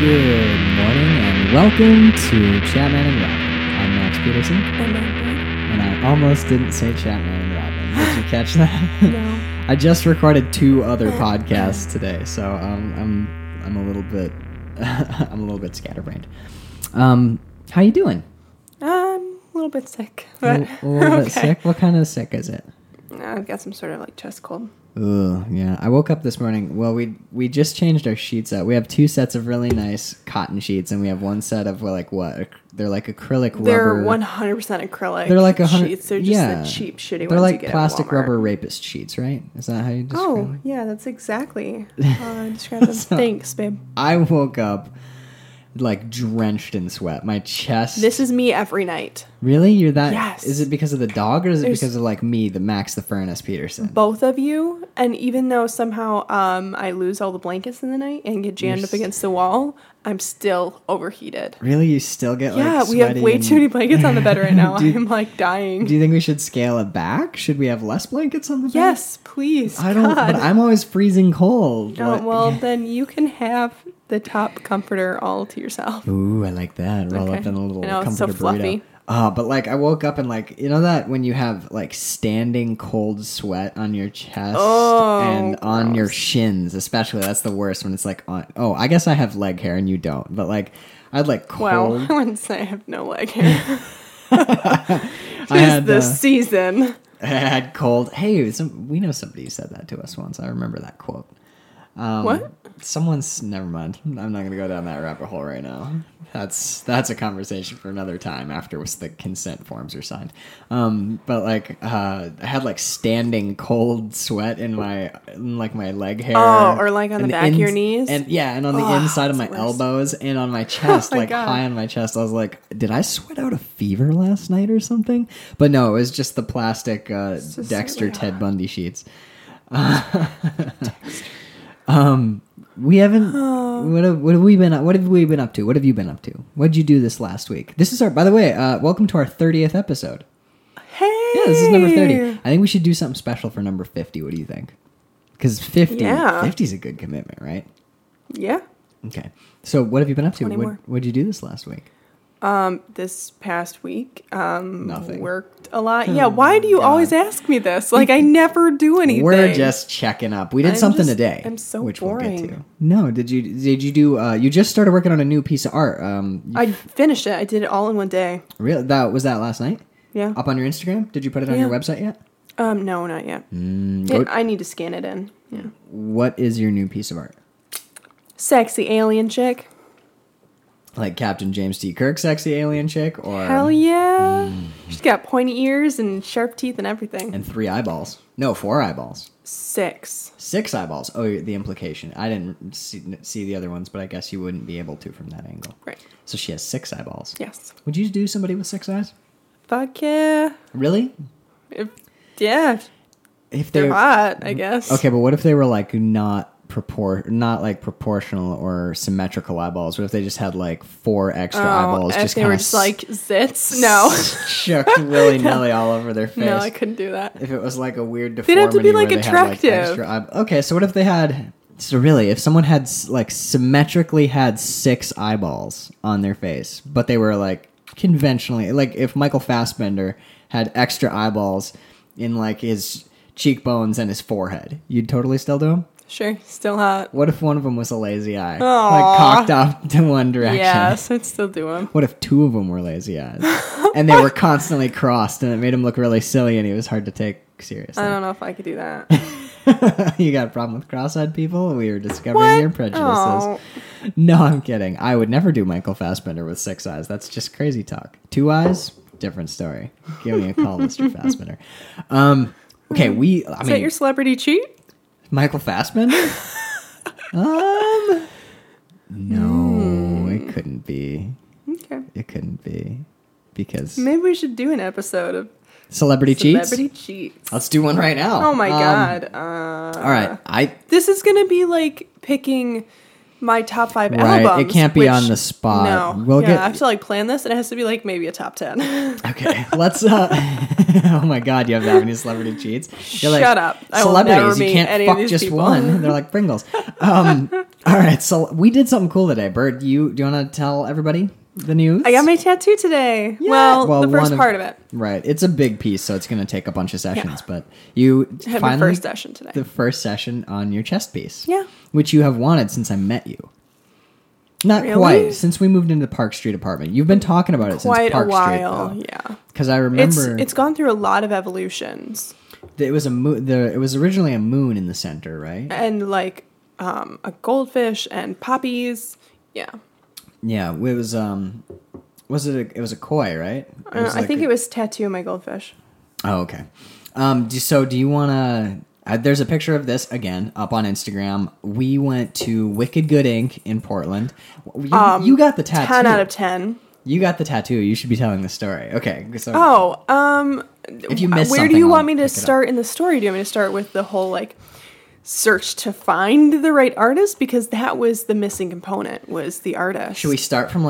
Good morning and welcome to Chapman and Robin. I'm Max Peterson. I'm and I almost didn't say Chapman and Robin. Did you catch that? No. I just recorded two other podcasts today, so I'm a little bit scatterbrained. How you doing? I'm a little bit sick. But a little bit sick? What kind of sick is it? I've got some sort of like chest cold. Ugh, yeah. I woke up this morning. Well, we just changed our sheets out. We have two sets of really nice cotton sheets, and we have one set of like what? They're like acrylic rubber. They're 100% acrylic. They're like sheets. They're just the cheap, shitty ones. They're like you get plastic at Walmart. Rubber rapist sheets, right? Is that how you describe them? Oh, yeah. That's exactly how I describe them. So, thanks, babe. I woke up like drenched in sweat. My chest. This is me every night. Really? You're that? Yes. Is it because of the dog or is it because of like me, the Max the Furnace Peterson? Both of you. And even though somehow I lose all the blankets in the night and get jammed up against the wall, I'm still overheated. Really? You still get like sweaty? Yeah, we have way too many blankets on the bed right now. I'm like dying. Do you think we should scale it back? Should we have less blankets on the bed? Yes, please. But I'm always freezing cold. Oh, well, then you can have the top comforter all to yourself. Ooh, I like that. Roll up in a little comforter burrito. It's so fluffy. But like I woke up and like, you know that when you have like standing cold sweat on your chest and on your shins, especially, that's the worst when it's like on. Oh, I guess I have leg hair and you don't, but like I had like cold. Well, I wouldn't say I have no leg hair. This season. I had cold. Hey, we know somebody who said that to us once. I remember that quote. What? Someone's never mind. I'm not gonna go down that rabbit hole right now. That's a conversation for another time after the consent forms are signed. But like I had like standing cold sweat in my my leg hair. Oh, or like on the back of your knees. And yeah, and on the inside of my elbows and on my chest, high on my chest. I was like, did I sweat out a fever last night or something? But no, it was just the plastic Dexter Ted Bundy sheets. We haven't. What have you been up to? What did you do this last week? This is by the way, welcome to our 30th episode. Hey, yeah, this is number 30. I think we should do something special for number 50. What do you think? Because 50 is a good commitment, right? Yeah. Okay. So, what have you been up to? What did you do this last week? This past week, nothing. Worked a lot. Yeah, why do you always ask me this? Like, I never do anything. We're just checking up. We did something today. I'm so boring. We'll get to. No, did you do, you just started working on a new piece of art. I finished it. I did it all in one day. Really? Was that last night? Yeah. Up on your Instagram? Did you put it on your website yet? No, not yet. I need to scan it in. Yeah. What is your new piece of art? Sexy alien chick. Like Captain James T. Kirk, sexy alien chick, or hell yeah, she's got pointy ears and sharp teeth and everything, and 3 eyeballs. No, 4 eyeballs. 6. 6 eyeballs. Oh, the implication. I didn't see the other ones, but I guess you wouldn't be able to from that angle. Right. So she has 6 eyeballs. Yes. Would you do somebody with 6 eyes? Fuck yeah. Really? If they're hot, I guess. Okay, but what if they were like not like proportional or symmetrical eyeballs? What if they just had like 4 extra eyeballs? If they were just like zits? No. Shook willy nilly all over their face. No, I couldn't do that. If it was like a weird deformity, they'd have to be like attractive. Okay, so what if they had? So really, if someone had like symmetrically had 6 eyeballs on their face, but they were like conventionally, like if Michael Fassbender had extra eyeballs in like his cheekbones and his forehead, you'd totally still do them. Sure, still hot. What if one of them was a lazy eye? Aww. Like cocked off to one direction? Yes, I'd still do them. What if 2 of them were lazy eyes? And they were constantly crossed and it made him look really silly and he was hard to take seriously. I don't know if I could do that. You got a problem with cross-eyed people? We were discovering your prejudices. Aww. No, I'm kidding. I would never do Michael Fassbender with 6 eyes. That's just crazy talk. 2 eyes? Different story. Give me a call, Mr. Fassbender. Okay, I mean... Is that your celebrity cheat? Michael Fassbender? No, it couldn't be. Okay. It couldn't be. Because maybe we should do an episode of Celebrity Cheats. Let's do one right now. Oh my god. All right. This is gonna be like picking my top 5 albums. It can't be on the spot. No. I have to like plan this and it has to be like maybe a top 10. Okay. Let's oh my god, you have that many celebrity cheats. You're like, shut up. I will never meet any of these people. One. They're like Pringles. All right, so we did something cool today. Bert, do you want to tell everybody the news? I got my tattoo today. Yeah. Well, the first part of it. Right. It's a big piece, so it's going to take a bunch of sessions. Yeah. But you had finally, the first session today. The first session on your chest piece. Yeah. Which you have wanted since I met you. Not really? Quite. Since we moved into the Park Street apartment. You've been talking about it quite since Park Street. Quite a while, Street, yeah. Because I remember... It's gone through a lot of evolutions. It was originally a moon in the center, right? And like... a goldfish and poppies. Yeah. It was a koi, right? I think it was Tattoo My Goldfish. Oh, okay. So do you want to... there's a picture of this, again, up on Instagram. We went to Wicked Good Ink in Portland. You got the tattoo. 10 out of 10. You got the tattoo. You should be telling the story. Okay. So, if you missed something, where do you want me to start in the story? Do you want me to start with the whole, like... search to find the right artist, because that was the missing component, was the artist. Should we start from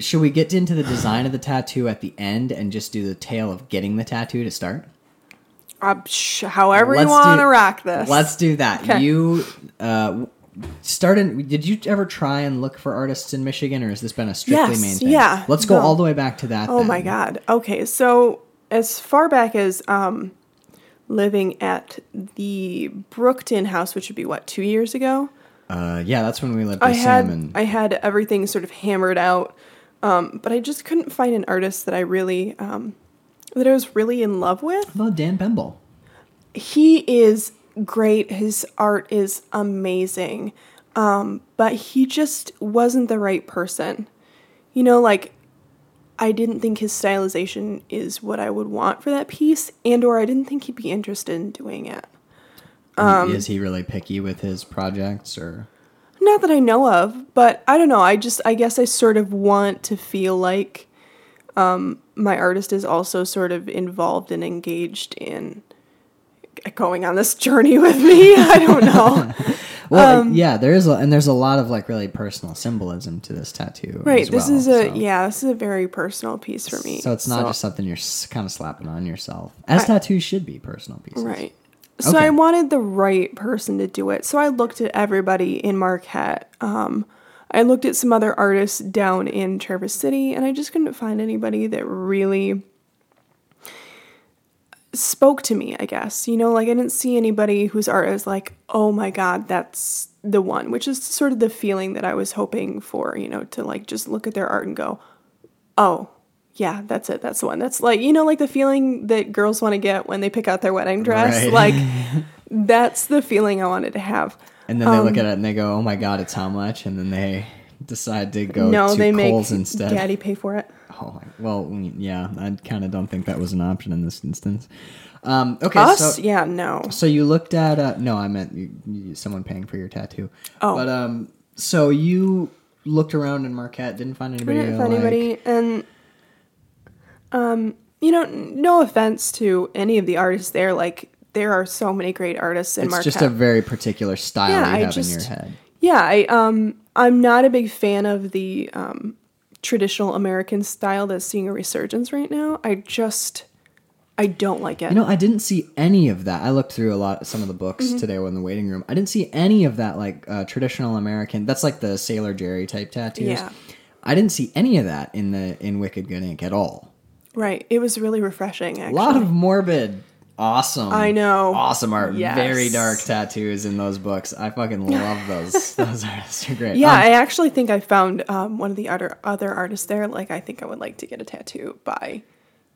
should we get into the design of the tattoo at the end and just do the tale of getting the tattoo to start? However you want to rock this. Let's do that. Okay. You did you ever try and look for artists in Michigan, or has this been a strictly Maine thing? Yeah. Let's go all the way back to that. Oh my God. Okay. So as far back as, living at the Brookton house, which would be, 2 years ago? Yeah, that's when we lived with Sam. I had everything sort of hammered out, but I just couldn't find an artist that I really, that I was really in love with. How about Dan Pemble? He is great. His art is amazing, but he just wasn't the right person. You know, I didn't think his stylization is what I would want for that piece, or I didn't think he'd be interested in doing it. Is he really picky with his projects, or? Not that I know of, but I don't know. I guess I sort of want to feel like my artist is also sort of involved and engaged in going on this journey with me. I don't know. Well, there's a lot of really personal symbolism to this tattoo. Right, as well, this is a very personal piece for me. So it's not just something you're kind of slapping on yourself, as tattoos should be personal pieces. Right. So okay. I wanted the right person to do it. So I looked at everybody in Marquette. I looked at some other artists down in Traverse City, and I just couldn't find anybody that really spoke to me, I guess. You know, I didn't see anybody whose art was like, oh my God, that's the one, which is sort of the feeling that I was hoping for, you know, to just look at their art and go, oh yeah, that's it. That's the one. That's the feeling that girls want to get when they pick out their wedding dress. Right. That's the feeling I wanted to have. And then they look at it and they go, oh my God, it's how much? And then they decide to go to Kohl's instead. Daddy pay for it. Oh, well, yeah, I kind of don't think that was an option in this instance. Okay, us? So, yeah, no. So you looked at no, I meant someone paying for your tattoo. Oh, but so you looked around in Marquette, didn't find anybody. And no offense to any of the artists there. There are so many great artists in Marquette. It's just a very particular style you have in your head. Yeah, I'm not a big fan of the traditional American style that's seeing a resurgence right now. I don't like it. I didn't see any of that. I looked through some of the books today in the waiting room. I didn't see any of that, traditional American. That's the Sailor Jerry type tattoos. Yeah. I didn't see any of that in Wicked Good Ink at all. Right. It was really refreshing, actually. A lot of morbid, awesome. I know. Awesome art. Yes. Very dark tattoos in those books. I fucking love those. Those artists are great. Yeah, I actually think I found one of the other artists there. I think I would like to get a tattoo by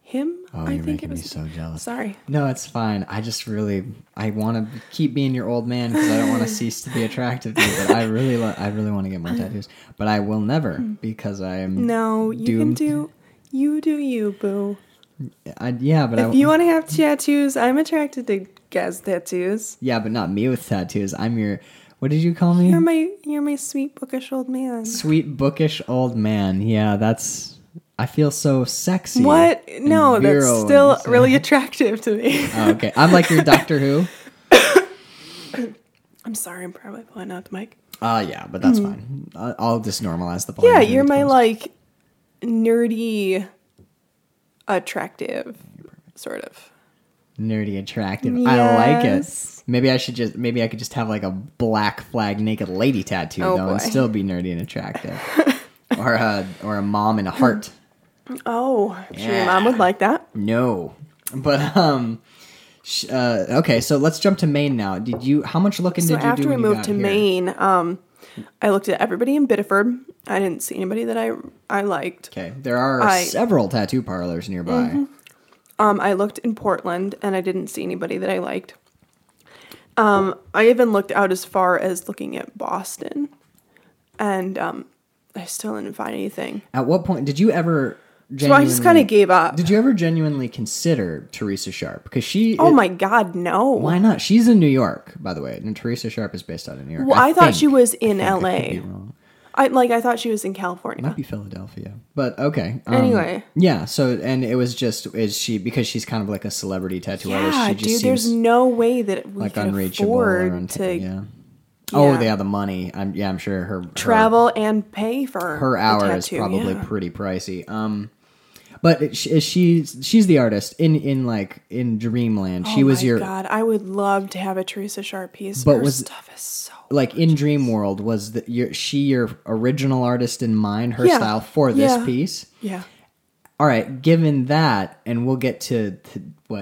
him. Oh, I you're think making it was me so jealous. Sorry. No, it's fine. I just really want to keep being your old man because I don't want to cease to be attractive to you. But I really want to get more tattoos. But I will never because I am. No, you doomed. Can do. You do you, boo. If you want to have tattoos, I'm attracted to guys' tattoos. Yeah, but not me with tattoos. I'm your... What did you call me? You're my sweet, bookish old man. Sweet, bookish old man. Yeah, that's... I feel so sexy. What? No, that's still really attractive to me. Oh, okay. I'm like your Doctor Who. I'm sorry. I'm probably blowing out the mic. Yeah, but that's fine. I'll just normalize the point. Yeah, you're my, nerdy... attractive, sort of. nerdy attractive. Yes. I like it. Maybe I could just have like a black flag naked lady tattoo and still be nerdy and attractive. or a mom and a heart. Oh, I'm sure your mom would like that. No. But okay, so let's jump to Maine now. How much looking did you do when you got here? After we moved to Maine, I looked at everybody in Biddeford. I didn't see anybody that I liked. Okay, there are several tattoo parlors nearby. Mm-hmm. I looked in Portland, and I didn't see anybody that I liked. I even looked out as far as looking at Boston, and I still didn't find anything. At what point did you ever genuinely... So I just kind of gave up. Did you ever genuinely consider Teresa Sharp? Because she... Oh, my God, no. Why not? She's in New York, by the way, and Teresa Sharp is based out of New York. Well, I thought she was in L.A. I thought she was in California. It might be Philadelphia, but okay. Anyway. Yeah, so, and it was just, because she's kind of like a celebrity tattoo artist. Yeah, she just seems there's no way that we like can afford to... Yeah. Oh, they have the money. I'm sure her... Travel and pay for her hour tattoo, is probably pretty pricey. But she's the artist in Dreamland. Oh, she was your... God, I would love to have a Teresa Sharp piece. But her stuff is so... Like in Dream World, was your original artist in mind, her style for this piece? Yeah. All right. Given that, and we'll get to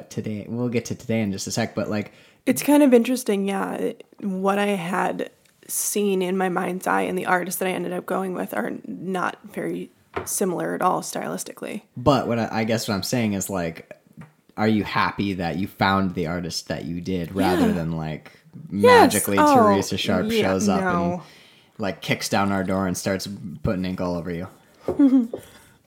today. We'll get to today in just a sec. But like, it's kind of interesting, yeah. What I had seen in my mind's eye and the artists that I ended up going with are not very similar at all stylistically. But what I guess what I'm saying is like, are you happy that you found the artist that you did rather than like magically Teresa Sharp shows up and like kicks down our door and starts putting ink all over you?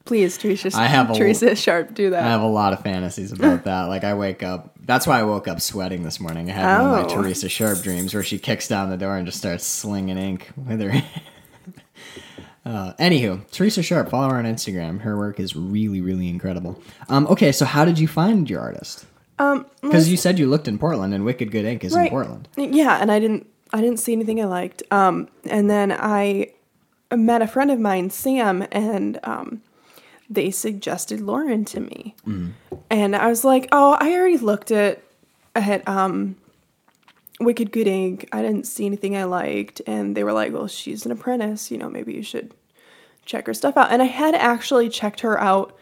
Please, Teresa Sharp, do that. I have a lot of fantasies about that. Like I wake up. That's why I woke up sweating this morning. I had one of my Teresa Sharp dreams where she kicks down the door and just starts slinging ink with her. Anywho, Teresa Sharp, follow her on Instagram. Her work is really, really incredible. Okay, so how did you find your artist? Because you said you looked in Portland, and Wicked Good Ink is in Portland. Yeah, and I didn't see anything I liked. And then I met a friend of mine, Sam, and they suggested Lauren to me. Mm. And I was like, I already looked at Wicked Good Ink. I didn't see anything I liked. And they were like, well, she's an apprentice. You know, maybe you should check her stuff out. And I had actually checked her out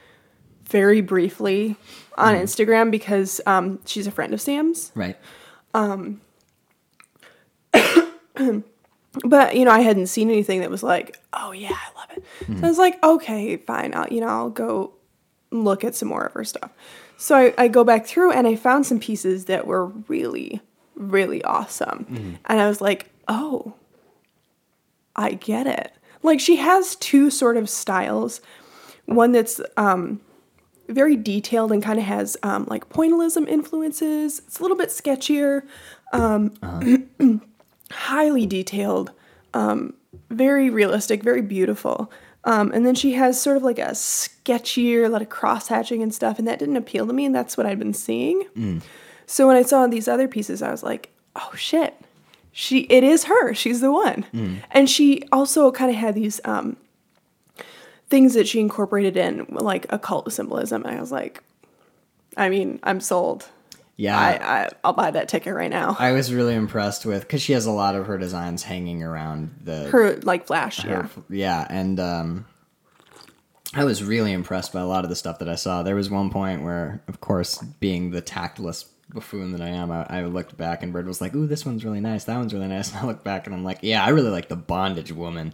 very briefly on Instagram because she's a friend of Sam's. Right. But, you know, I hadn't seen anything that was like, oh, yeah, I love it. Mm-hmm. So I was like, okay, fine. I'll go look at some more of her stuff. So I go back through and I found some pieces that were really, really awesome. Mm-hmm. And I was like, oh, I get it. Like, she has two sort of styles. One that's very detailed and kind of has like pointillism influences. It's a little bit sketchier. Highly detailed, very realistic, very beautiful. And then she has sort of like a sketchier, a lot of cross-hatching and stuff, and that didn't appeal to me, and that's what I'd been seeing. Mm. So when I saw these other pieces, I was like, oh, shit. It is her. She's the one. Mm. And she also kind of had these things that she incorporated in, like occult symbolism. And I was like, I mean, I'm sold. Yeah, I'll buy that ticket right now. I was really impressed with, because she has a lot of her designs hanging around her like flash. Yeah, and I was really impressed by a lot of the stuff that I saw. There was one point where, of course, being the tactless buffoon that I am, I looked back and Bird was like, "Ooh, this one's really nice. That one's really nice." And I looked back and I'm like, "Yeah, I really like the bondage woman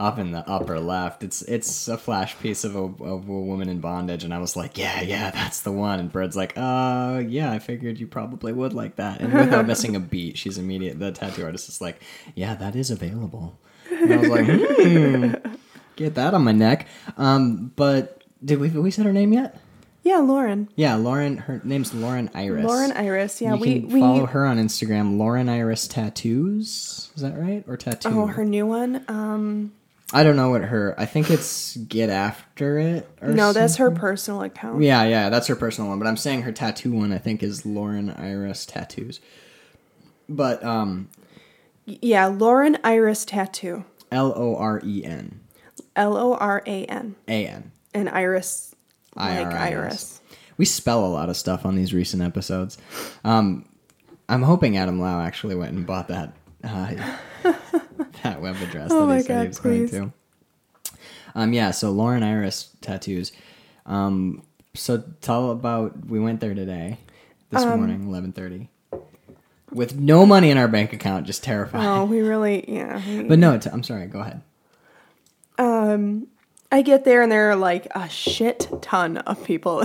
up in the upper left. It's a flash piece of a woman in bondage." And I was like, yeah, that's the one. And Bird's like, yeah, I figured you probably would like that. And without missing a beat, she's immediate. The tattoo artist is like, yeah, that is available. And I was like, get that on my neck. But did we said her name yet? Yeah, Lauren. Yeah, Lauren. Her name's Lauren Iris. Lauren Iris. Yeah, we follow her on Instagram. Lauren Iris Tattoos. Is that right? Or tattoo? Oh, her new one. I don't know what I think it's Get After It or no, something. That's her personal account. Yeah, that's her personal one. But I'm saying her tattoo one, I think, is Lauren Iris Tattoos. But, yeah, Lauren Iris Tattoo. Loren. Loran. An. And Iris. Like Iris. We spell a lot of stuff on these recent episodes. I'm hoping Adam Lau actually went and bought that that web address that he said he was going to. Yeah, so Lauren Iris tattoos. So tell about, we went there today, this morning, 11:30. With no money in our bank account, just terrifying. Oh, we really, yeah. But no, I'm sorry, go ahead. I get there and there are like a shit ton of people.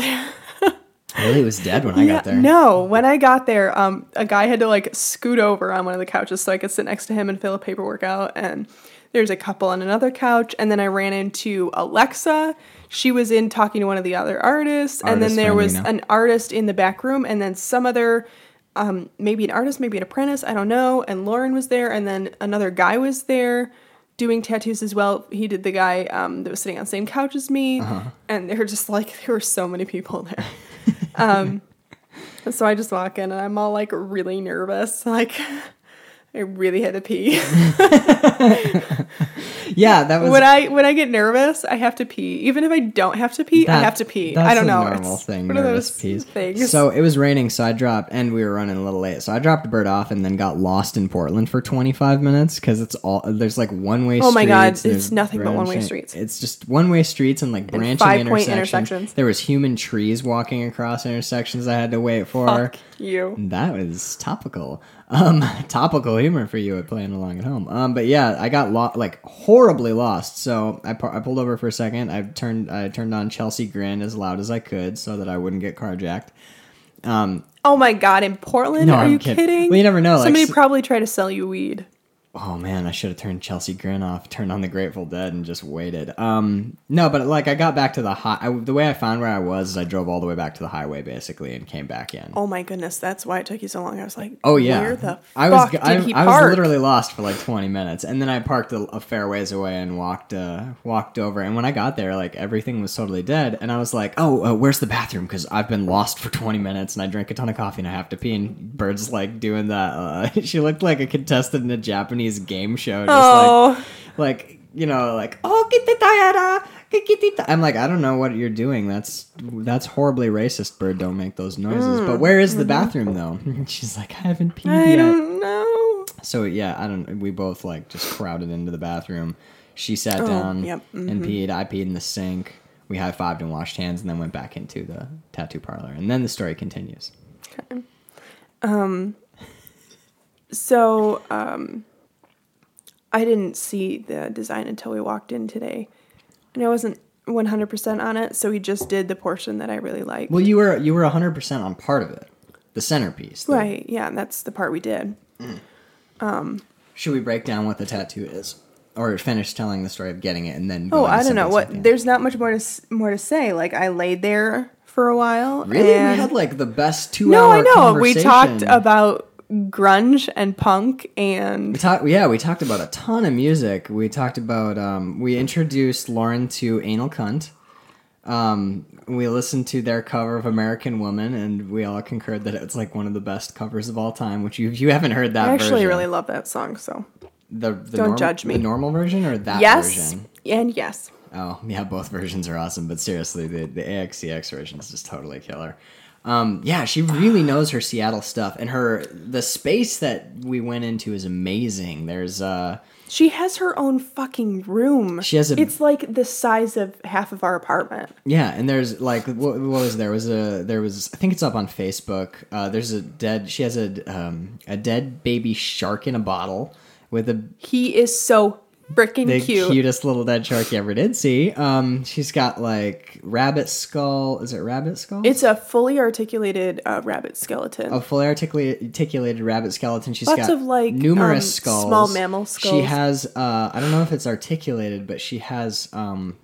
Lily was dead when I got there. No, when I got there, a guy had to like scoot over on one of the couches so I could sit next to him and fill a paperwork out. And there's a couple on another couch. And then I ran into Alexa. She was in talking to one of the other artists. And then there was an artist in the back room. And then some other, maybe an artist, maybe an apprentice. I don't know. And Lauren was there. And then another guy was there doing tattoos as well. He did the guy that was sitting on the same couch as me. Uh-huh. And they were just like, there were so many people there. So I just walk in and I'm all like really nervous. Like I really had to pee. Yeah, that was when I get nervous, I have to pee. Even if I don't have to pee, I have to pee. I don't know. That's a normal thing. One of those things. So it was raining, so I dropped, and we were running a little late. So I dropped Bert off and then got lost in Portland for 25 minutes because it's all there's like one-way streets. Oh my god, it's nothing but one-way streets. It's just one-way streets and like branching intersections. There was human trees walking across intersections I had to wait for. Fuck you. That was topical. Topical humor for you at playing along at home. But yeah, I got horribly lost. So I pulled over for a second. I turned on Chelsea Grin as loud as I could so that I wouldn't get carjacked. Oh my God, in Portland? No, Are you kidding? Well, you never know. Somebody probably tried to sell you weed. Oh man, I should have turned Chelsea Grin off, turned on the Grateful Dead and just waited. No, but like I got back to the way I found where I was is I drove all the way back to the highway basically and came back in. Oh my goodness, that's why it took you so long. I was like, oh yeah, where the fuck did he park? I was literally lost for like 20 minutes and then I parked a fair ways away and walked over, and when I got there like everything was totally dead and I was like, where's the bathroom? Because I've been lost for 20 minutes and I drank a ton of coffee and I have to pee, and Bird's like doing that. She looked like a contestant in a Japanese game show, just I'm like, I don't know what you're doing. That's horribly racist, Bird. Don't make those noises. But where is the bathroom though? She's like, I haven't peed yet. I don't know. So yeah, we both like just crowded into the bathroom. She sat down and peed. I peed in the sink. We high-fived and washed hands and then went back into the tattoo parlor. And then the story continues. Okay. I didn't see the design until we walked in today, and I wasn't 100% on it, so we just did the portion that I really liked. Well, you were 100% on part of it, the centerpiece. Right, yeah, that's the part we did. Should we break down what the tattoo is, or finish telling the story of getting it, and then go I don't know. There's not much more to say. Like, I laid there for a while. Really? And we had, like, the best 2-hour conversation. We talked about grunge and punk, and we talked about a ton of music. We talked about we introduced Lauren to Anal Cunt. We listened to their cover of American Woman, and we all concurred that it's like one of the best covers of all time, which you haven't heard that version. I actually really love that song, so don't judge me. The normal version or that version? Yes, and yes. Oh, yeah, both versions are awesome, but seriously, the AXCX version is just totally killer. Yeah, she really knows her Seattle stuff, and the space that we went into is amazing. There's she has her own fucking room. It's like the size of half of our apartment. Yeah, and there's like what was there? I think it's up on Facebook. She has a dead baby shark in a bottle with a. He is so freaking cute. The cutest little dead shark you ever did see. She's got like rabbit skull. Is it rabbit skull? It's a fully articulated rabbit skeleton. A fully articulated rabbit skeleton. She's got like numerous skulls. Small mammal skulls. She has, I don't know if it's articulated, but she has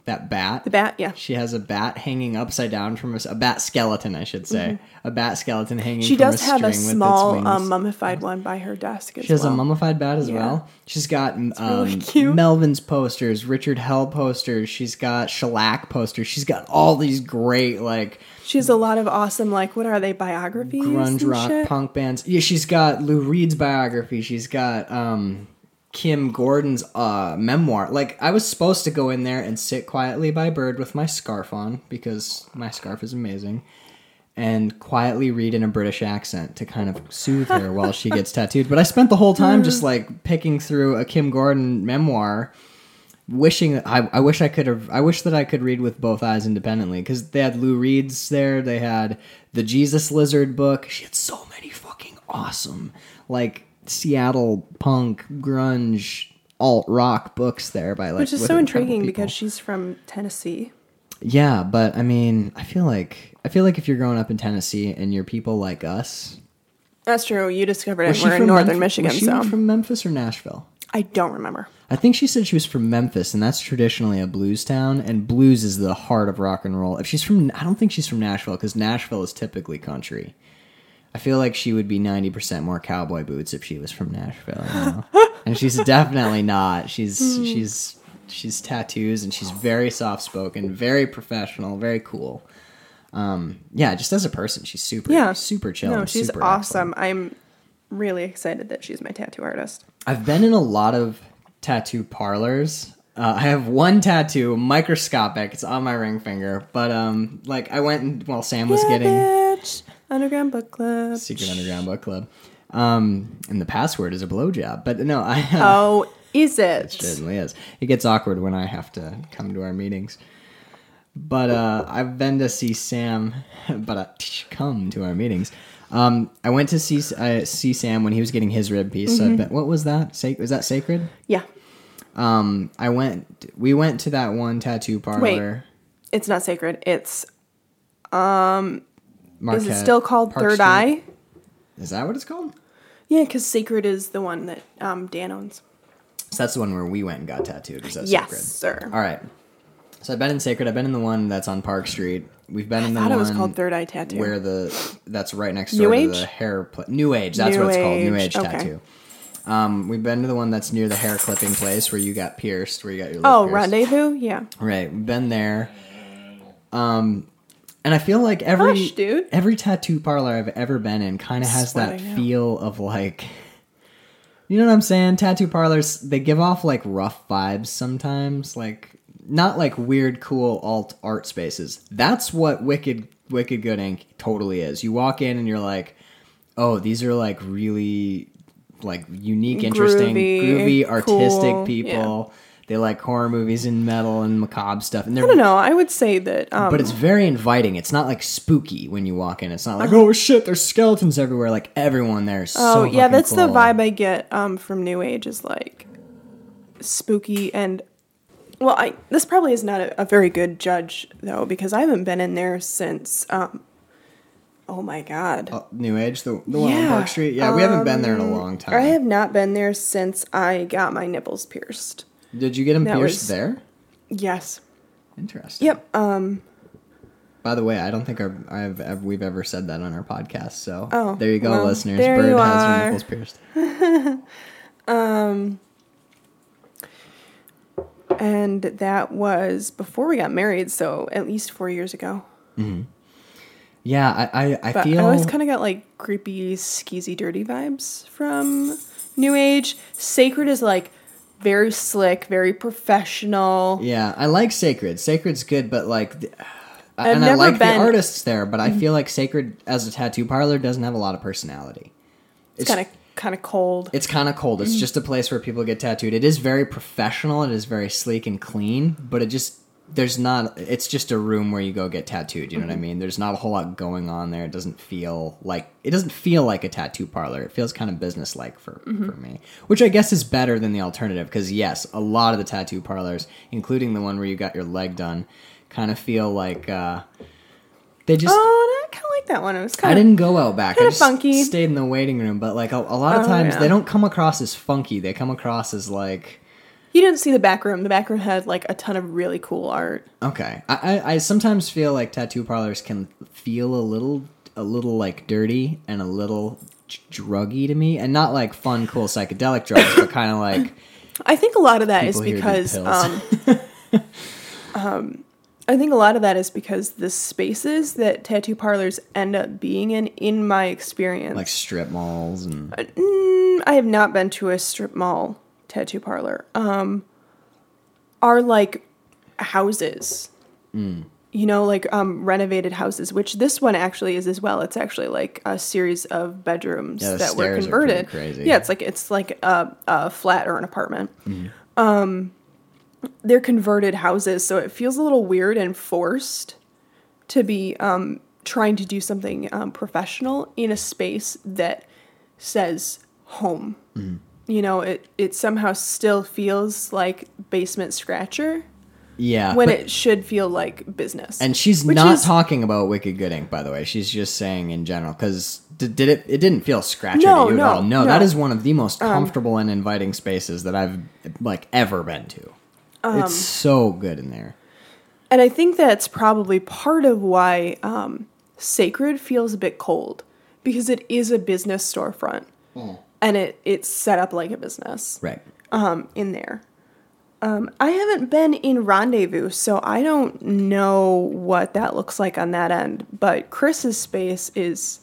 that bat. The bat, yeah. She has a bat hanging upside down from a bat skeleton, I should say. Mm-hmm. A bat skeleton hanging from a string with its wings. She does have a small mummified one by her desk as well. She has a mummified bat as well. She's got really cute. Melvin's posters, Richard Hell posters, she's got shellac posters, she's got all these great, like... She has a lot of awesome, like, what are they, biographies? Grunge rock, punk bands. Yeah, she's got Lou Reed's biography, she's got Kim Gordon's memoir. Like, I was supposed to go in there and sit quietly by Bird with my scarf on, because my scarf is amazing. and quietly read in a British accent to kind of soothe her while she gets tattooed. But I spent the whole time just like picking through a Kim Gordon memoir, wishing I wish that I could read with both eyes independently, because they had Lou Reed's there. They had the Jesus Lizard book. She had so many fucking awesome like Seattle punk grunge alt rock books there by like, which is so intriguing because she's from Tennessee. Yeah, but I mean, I feel like if you're growing up in Tennessee and you're people like us... That's true. You discovered it. We're in northern Michigan. Was she from Memphis or Nashville? I don't remember. I think she said she was from Memphis, and that's traditionally a blues town, and blues is the heart of rock and roll. If she's from... I don't think she's from Nashville, because Nashville is typically country. I feel like she would be 90% more cowboy boots if she was from Nashville, you know? And she's definitely not. She's tattoos, and she's very soft-spoken, very professional, very cool. Yeah, just as a person, she's super chill. No, she's super awesome. Excellent. I'm really excited that she's my tattoo artist. I've been in a lot of tattoo parlors. I have one tattoo, microscopic. It's on my ring finger. But like I went and, well, Sam was getting... Bitch. Underground Book Club. Secret Underground Book Club. And the password is a blowjob. But no, I... Oh, is it? It certainly is. It gets awkward when I have to come to our meetings. But I've been to see Sam, but come to our meetings. I went to see Sam when he was getting his rib piece. Mm-hmm. So what was that? Was that sacred? Yeah. We went to that one tattoo parlor. Wait, it's not sacred. It's, Marquette, is it still called Park Third Street? Eye? Is that what it's called? Yeah, because sacred is the one that Dan owns. So that's the one where we went and got tattooed. Is that sacred? Yes, sir. All right. So I've been in sacred. I've been in the one that's on Park Street. We've been in the one. I thought it was called Third Eye Tattoo. Where that's right next door to the hair. New Age. That's what it's called. New Age Tattoo. We've been to the one that's near the hair clipping place where you got pierced, where you got your lip pierced. Rendezvous. Yeah. Right. We've been there. And I feel like every tattoo parlor I've ever been in kind of has that feel of like. You know what I'm saying? Tattoo parlors, they give off like rough vibes sometimes, like not like weird, cool alt art spaces. That's what Wicked Good Ink totally is. You walk in and you're like, oh, these are like really like unique, interesting, groovy artistic cool people. Yeah. They like horror movies and metal and macabre stuff. And I don't know. I would say that... but it's very inviting. It's not like spooky when you walk in. It's not like, oh shit, there's skeletons everywhere. Like everyone there is so fucking cool. Oh yeah, that's the vibe I get from New Age is like spooky and... Well, this probably is not a very good judge though, because I haven't been in there since... oh my God. New Age? The one on Park Street? Yeah, we haven't been there in a long time. I have not been there since I got my nipples pierced. Did you get him pierced there? Yes. Interesting. Yep. By the way, I don't think we've ever said that on our podcast. So there you go, listeners. Bird has her nipples pierced. And that was before we got married, so at least 4 years ago. Mm-hmm. Yeah, I feel... I always kind of got like creepy, skeezy, dirty vibes from New Age. Sacred is like... Very slick, very professional. Yeah, I like sacred. Sacred's good, but like, I like the artists there, but I feel like sacred as a tattoo parlor doesn't have a lot of personality. It's kind of cold. It's kind of cold. It's just a place where people get tattooed. It is very professional. It is very sleek and clean, but it's just a room where you go get tattooed. You know what I mean? There's not a whole lot going on there. It doesn't feel like a tattoo parlor. It feels kind of business-like for me, which I guess is better than the alternative. Because yes, a lot of the tattoo parlors, including the one where you got your leg done, kind of feel like they just. Oh, I kind of like that one. It was kind of. I didn't go out back. Kind of funky. I just stayed in the waiting room, but like a lot of times they don't come across as funky. They come across as like. You didn't see the back room. The back room had, like, a ton of really cool art. Okay. I sometimes feel like tattoo parlors can feel a little like, dirty and a little druggy to me. And not, like, fun, cool, psychedelic drugs, but kind of, like... I think a lot of that is because... I think a lot of that is because the spaces that tattoo parlors end up being in my experience... Like strip malls and... I have not been to a strip mall... tattoo parlor, are like houses. you know, like renovated houses, which this one actually is as well. It's actually like a series of bedrooms that were converted. Crazy. Yeah, it's like a flat or an apartment. Mm. They're converted houses, so it feels a little weird and forced to be trying to do something professional in a space that says home. Mm. You know, it somehow still feels like basement scratcher. Yeah. When it should feel like business. And she's not talking about Wicked Good Ink, by the way. She's just saying in general, because it didn't feel scratchy to you at all. No, that is one of the most comfortable and inviting spaces that I've, like, ever been to. It's so good in there. And I think that's probably part of why Sacred feels a bit cold, because it is a business storefront. Mm. And it's set up like a business. Right. In there. I haven't been in Rendezvous, so I don't know what that looks like on that end. But Chris's space is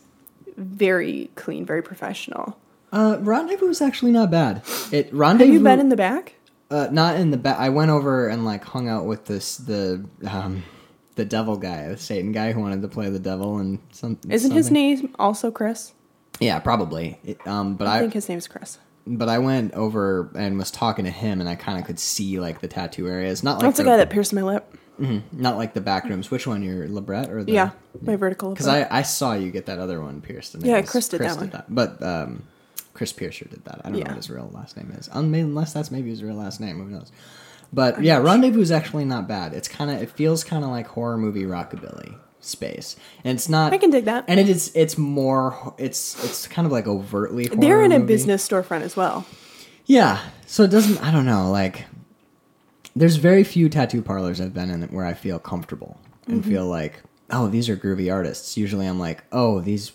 very clean, very professional. Rendezvous is actually not bad. Have you been in the back? Not in the back. I went over and like hung out with the devil guy, the Satan guy who wanted to play the devil and something. Isn't his name also Chris? Yeah, probably. I think his name's Chris. But I went over and was talking to him, and I kind of could see, like, the tattoo area. It's not like... That's the guy that pierced my lip. Mm-hmm, not like the back rooms. Which one? Your librette or the... Yeah, my vertical librette. Because I saw you get that other one pierced. Yeah, Chris did that one. But Chris Piercer did that. I don't know what his real last name is. Unless that's maybe his real last name. Who knows? But, Rendezvous is actually not bad. It feels kind of like horror movie rockabilly space, and it's not... I can dig that. And it's kind of like overtly horror. They're in a business storefront as well. Yeah, so it doesn't... I don't know, like, there's very few tattoo parlors I've been in where I feel comfortable and feel like, oh, these are groovy artists. Usually I'm like, oh, these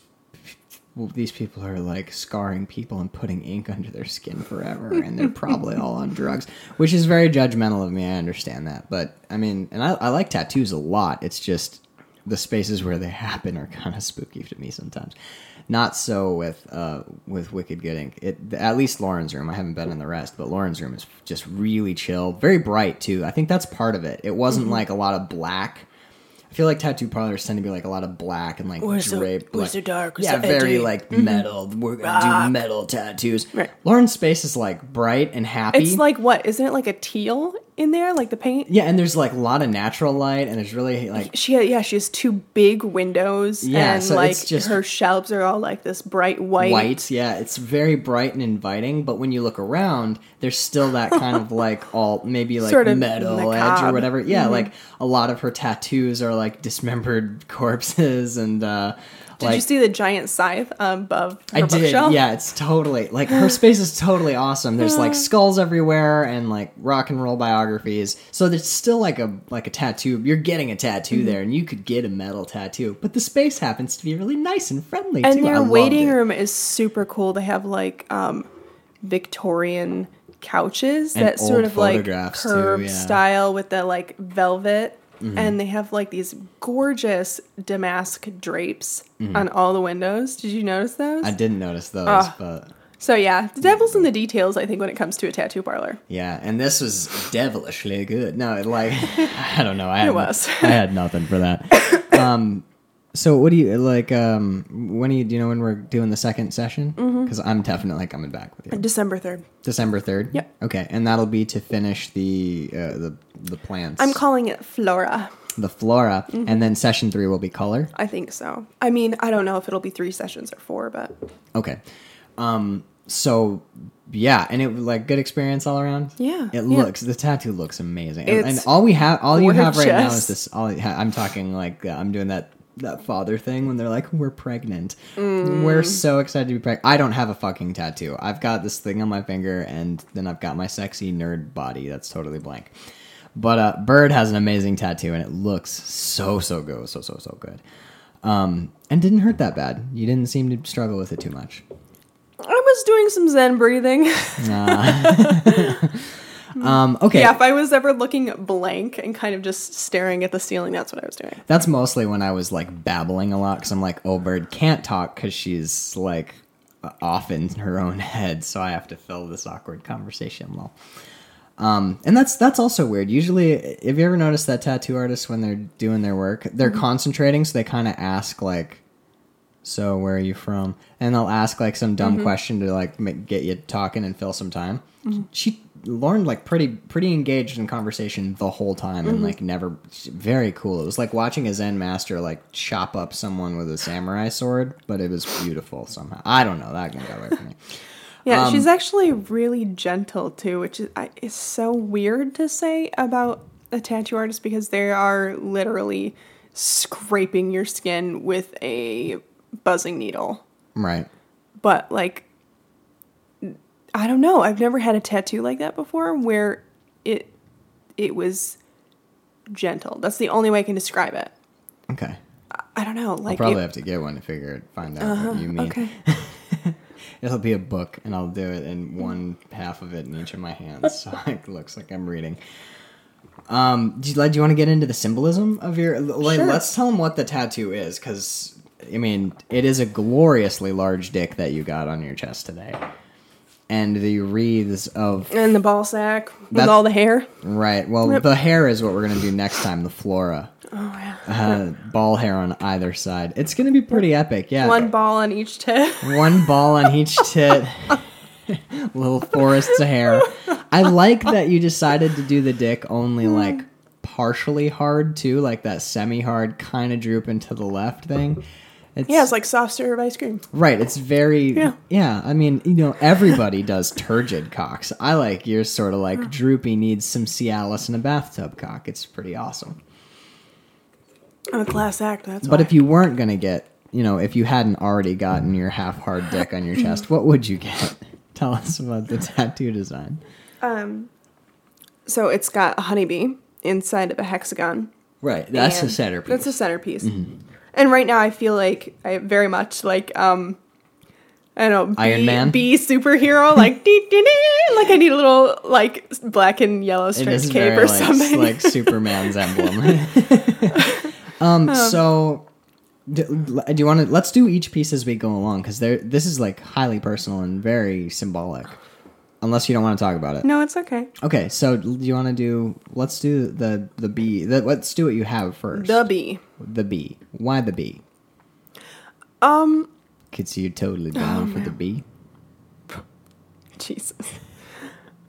people are like scarring people and putting ink under their skin forever, and they're probably all on drugs, which is very judgmental of me. I understand that, but I mean, and I like tattoos a lot. It's just the spaces where they happen are kind of spooky to me sometimes. Not so with Wicked Good Ink. At least Lauren's room. I haven't been in the rest, but Lauren's room is just really chill. Very bright, too. I think that's part of it. It wasn't like a lot of black. I feel like tattoo parlers tend to be like a lot of black and like draped. We're so dark. Yeah, very like metal. We're going to do metal tattoos. Right. Lauren's space is like bright and happy. It's like what? Isn't it like a teal in there? Like the paint? Yeah, and there's like a lot of natural light, and there's really like... She has two big windows, and so like her shelves are all like this bright white. It's very bright and inviting, but when you look around, there's still that kind of like all maybe like sort of metal edge or whatever. Yeah, like a lot of her tattoos are like dismembered corpses and Did you see the giant scythe above her bookshelf? I did, yeah. It's totally, like, her space is totally awesome. There's, like, skulls everywhere and, like, rock and roll biographies. So there's still, like a tattoo. You're getting a tattoo there, and you could get a metal tattoo. But the space happens to be really nice and friendly, and too. And their waiting room is super cool. They have, like, Victorian couches and that sort of, like, curved style with the, like, velvet. Mm-hmm. And they have, like, these gorgeous damask drapes on all the windows. Did you notice those? I didn't notice those, but... So, yeah, the devil's in the details, I think, when it comes to a tattoo parlor. Yeah, and this was devilishly good. No, I don't know. I had nothing for that. So what do you, like, do you know when we're doing the second session? Because I'm definitely coming back with you. December 3rd. December 3rd? Yep. Okay, and that'll be to finish the plants. I'm calling it Flora. The Flora, and then session 3 will be color? I think so. I mean, I don't know if it'll be 3 sessions or 4, but... Okay. So, yeah, and it was, like, good experience all around? Yeah. The tattoo looks amazing. And all you have right now is this, I'm talking, like, I'm doing that father thing when they're like, we're pregnant. We're so excited to be pregnant. I don't have a fucking tattoo. I've got this thing on my finger, and then I've got my sexy nerd body that's totally blank. But Bird has an amazing tattoo, and it looks so good. So good. And didn't hurt that bad. You didn't seem to struggle with it too much. I was doing some Zen breathing. Okay. Yeah, if I was ever looking blank and kind of just staring at the ceiling, that's what I was doing. That's mostly when I was, like, babbling a lot, because I'm like, oh, Bird can't talk because she's, like, off in her own head, so I have to fill this awkward conversation. And that's also weird. Usually, if you ever notice that tattoo artists, when they're doing their work, they're concentrating, so they kind of ask, like, so where are you from? And they'll ask, like, some dumb question to, like, get you talking and fill some time. Lauren, like, pretty engaged in conversation the whole time, and, like, never... Very cool. It was like watching a Zen master, like, chop up someone with a samurai sword, but it was beautiful somehow. I don't know. That got away from me. Yeah, she's actually really gentle, too, which is so weird to say about a tattoo artist, because they are literally scraping your skin with a buzzing needle. Right. But, like... I don't know. I've never had a tattoo like that before where it was gentle. That's the only way I can describe it. Okay. I don't know. Like, I'll probably have to get one to find out what you mean. Okay. It'll be a book, and I'll do it in one half of it in each of my hands, so it looks like I'm reading. Do you want to get into the symbolism of your... Like, sure. Let's tell them what the tattoo is, because, I mean, it is a gloriously large dick that you got on your chest today. And the wreaths of... And the ball sack with all the hair. Right. Well, the hair is what we're going to do next time, the flora. Oh, yeah. Ball hair on either side. It's going to be pretty epic, yeah. One ball on each tit. One ball on each tit. Little forests of hair. I like that you decided to do the dick only, like, partially hard, too. Like that semi-hard kind of drooping to the left thing. It's like soft serve ice cream. Right, it's very... Yeah, I mean, you know, everybody does turgid cocks. I like yours sort of like droopy, needs some Cialis in a bathtub cock. It's pretty awesome. I'm a class act, that's why. But if you weren't going to get, you know, if you hadn't already gotten your half-hard dick on your chest, what would you get? Tell us about the tattoo design. So it's got a honeybee inside of a hexagon. Right, that's the centerpiece. That's the centerpiece. Mm-hmm. And right now I feel like I very much like, I don't know, Iron Man. B superhero, like, dee, dee, dee, like I need a little, like, black and yellow striped cape or something. Like Superman's emblem. So do you want to, let's do each piece as we go along, because this is, like, highly personal and very symbolic. Unless you don't want to talk about it. No, it's okay. Okay, so do you want to do... Let's do the bee. Let's do what you have first. The bee. The bee. Why the bee? Could see you're totally down for the bee. Jesus.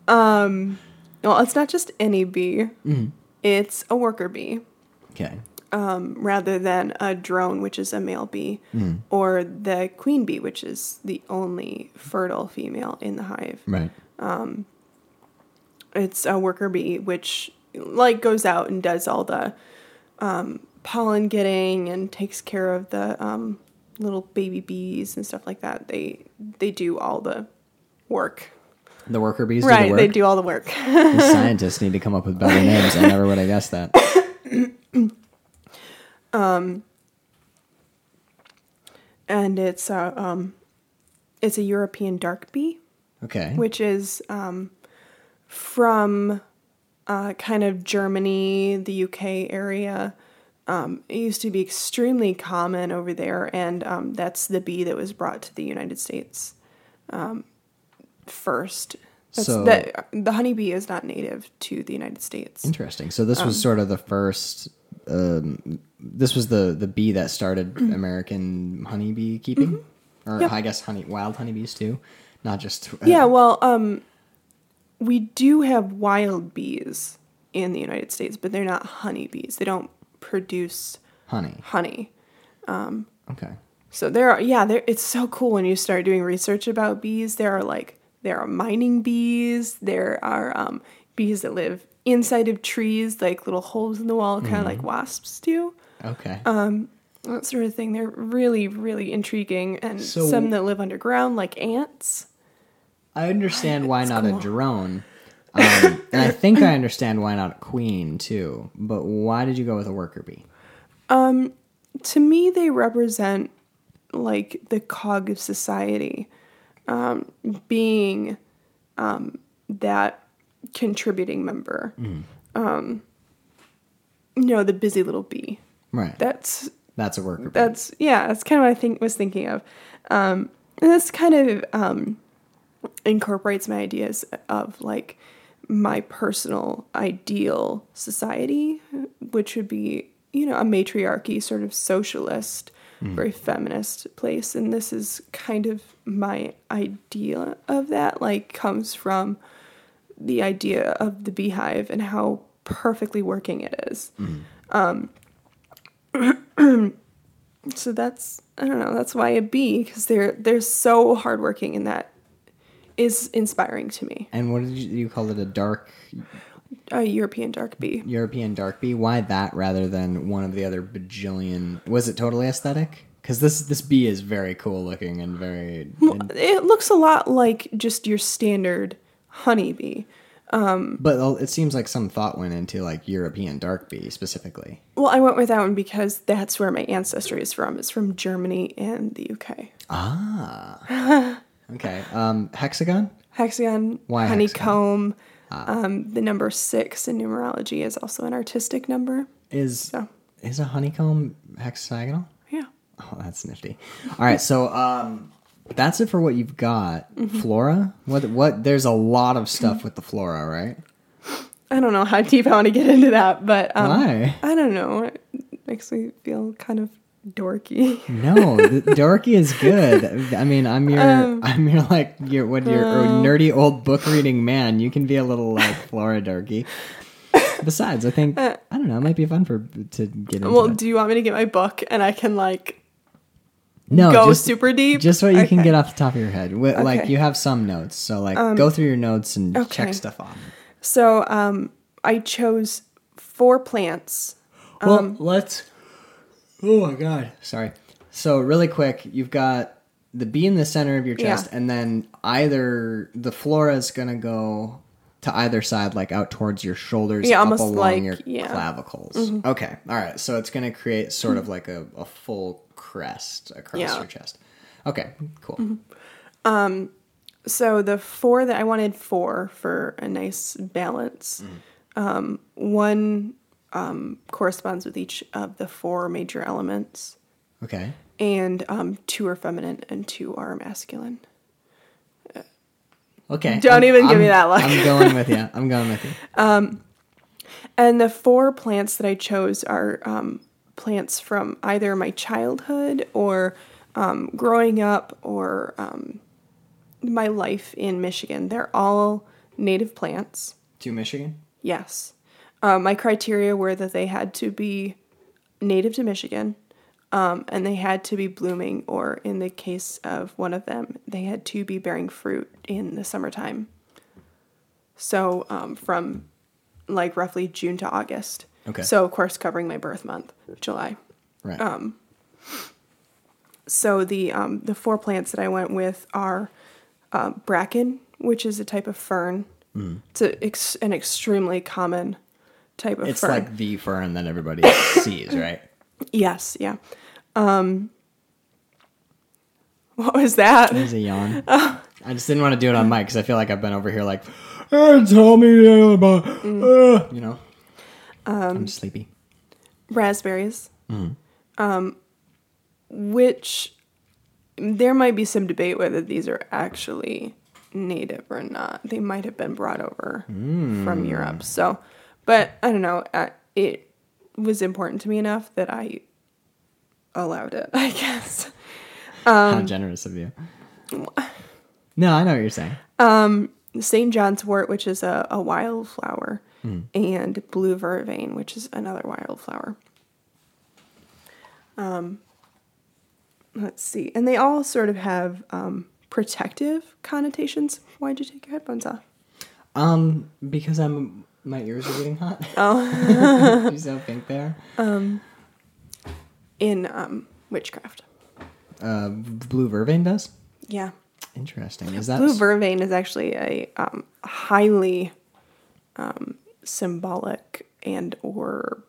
Well, it's not just any bee. Mm. It's a worker bee. Okay. Rather than a drone, which is a male bee, or the queen bee, which is the only fertile female in the hive. Right. It's a worker bee, which, like, goes out and does all the pollen getting and takes care of the little baby bees and stuff like that. They do all the work. The worker bees do the work? Right, they do all the work. The scientists need to come up with better names. I never would have guessed that. And it's a European dark bee. Okay. Which is, from, kind of Germany, the UK area. It used to be extremely common over there, and, that's the bee that was brought to the United States, first. The honeybee is not native to the United States. Interesting. So this was sort of the first... this was the bee that started American honeybee keeping, or I guess wild honeybees too, not just. We do have wild bees in the United States, but they're not honeybees. They don't produce honey. Okay. So it's so cool when you start doing research about bees. There are mining bees. There are bees that live inside of trees, like little holes in the wall, kind of like wasps do. Okay. That sort of thing. They're really, really intriguing. And some that live underground, like ants. I understand why not a drone. And I think I understand why not a queen, too. But why did you go with a worker bee? To me, they represent, like, the cog of society. Being that contributing member, the busy little bee, right? That's a worker bee. That's kind of what I was thinking of, and this kind of incorporates my ideas of, like, my personal ideal society, which would be, you know, a matriarchy, sort of socialist, very feminist place. And this is kind of my idea of that, like, comes from the idea of the beehive and how perfectly working it is. So that's, I don't know, that's why a bee, because they're so hardworking, and that is inspiring to me. And what did you call it? A European dark bee. European dark bee. Why that rather than one of the other bajillion? Was it totally aesthetic? Because this bee is very cool looking and very. It looks a lot like just your standard honeybee. But it seems like some thought went into like European dark bee specifically. Well, I went with that one because that's where my ancestry is from. It's from Germany and the UK. Ah. Okay. Hexagon? Hexagon. Why honeycomb. Hexagon? The number 6 in numerology is also an artistic number. Is a honeycomb hexagonal? Yeah. Oh, that's nifty. All right. So, that's it for what you've got. Mm-hmm. Flora? What? There's a lot of stuff with the flora, right? I don't know how deep I want to get into that, but why? I don't know. It makes me feel kind of dorky. No, dorky is good. I mean, I'm your nerdy old book reading man. You can be a little like flora dorky. Besides, I think I don't know. It might be fun to get into. Well, do you want me to get my book and I can like? No, go just, super deep. Just what you can get off the top of your head. Like you have some notes, so like go through your notes and check stuff off. So I chose 4 plants. Oh my god, sorry. So really quick, you've got the bee in the center of your chest, and then either the flora is gonna go to either side, like out towards your shoulders, up almost along like, your clavicles. Mm-hmm. Okay, all right. So it's gonna create sort of like a full crest across your chest. Okay, cool. Mm-hmm. So the 4 that I wanted for a nice balance. Mm-hmm. One corresponds with each of the 4 major elements. Okay. And 2 are feminine and 2 are masculine. Okay. Don't even give me that look. I'm going with you. And the 4 plants that I chose are plants from either my childhood or growing up or my life in Michigan. They're all native plants. To Michigan? Yes. My criteria were that they had to be native to Michigan, and they had to be blooming, or in the case of one of them, they had to be bearing fruit in the summertime. So from like roughly June to August. Okay. So, of course, covering my birth month, July. Right. So the 4 plants that I went with are bracken, which is a type of fern. Mm. It's an extremely common type of fern. It's like the fern that everybody sees, right? Yes, yeah. What was that? There's a yawn. I just didn't want to do it on mic because I feel like I've been over here like, hey, tell me about, you know. I'm sleepy. Raspberries, which there might be some debate whether these are actually native or not. They might have been brought over from Europe. So, but I don't know. It was important to me enough that I allowed it, I guess. How generous of you. No, I know what you're saying. St. John's wort, which is a wildflower, and blue vervain, which is another wildflower. Let's see. And they all sort of have protective connotations. Why'd you take your headphones off? Because my ears are getting hot. Oh. She's so pink there. In witchcraft. Blue vervain does? Yeah. Interesting. Is that blue vervain is actually a highly symbolic and or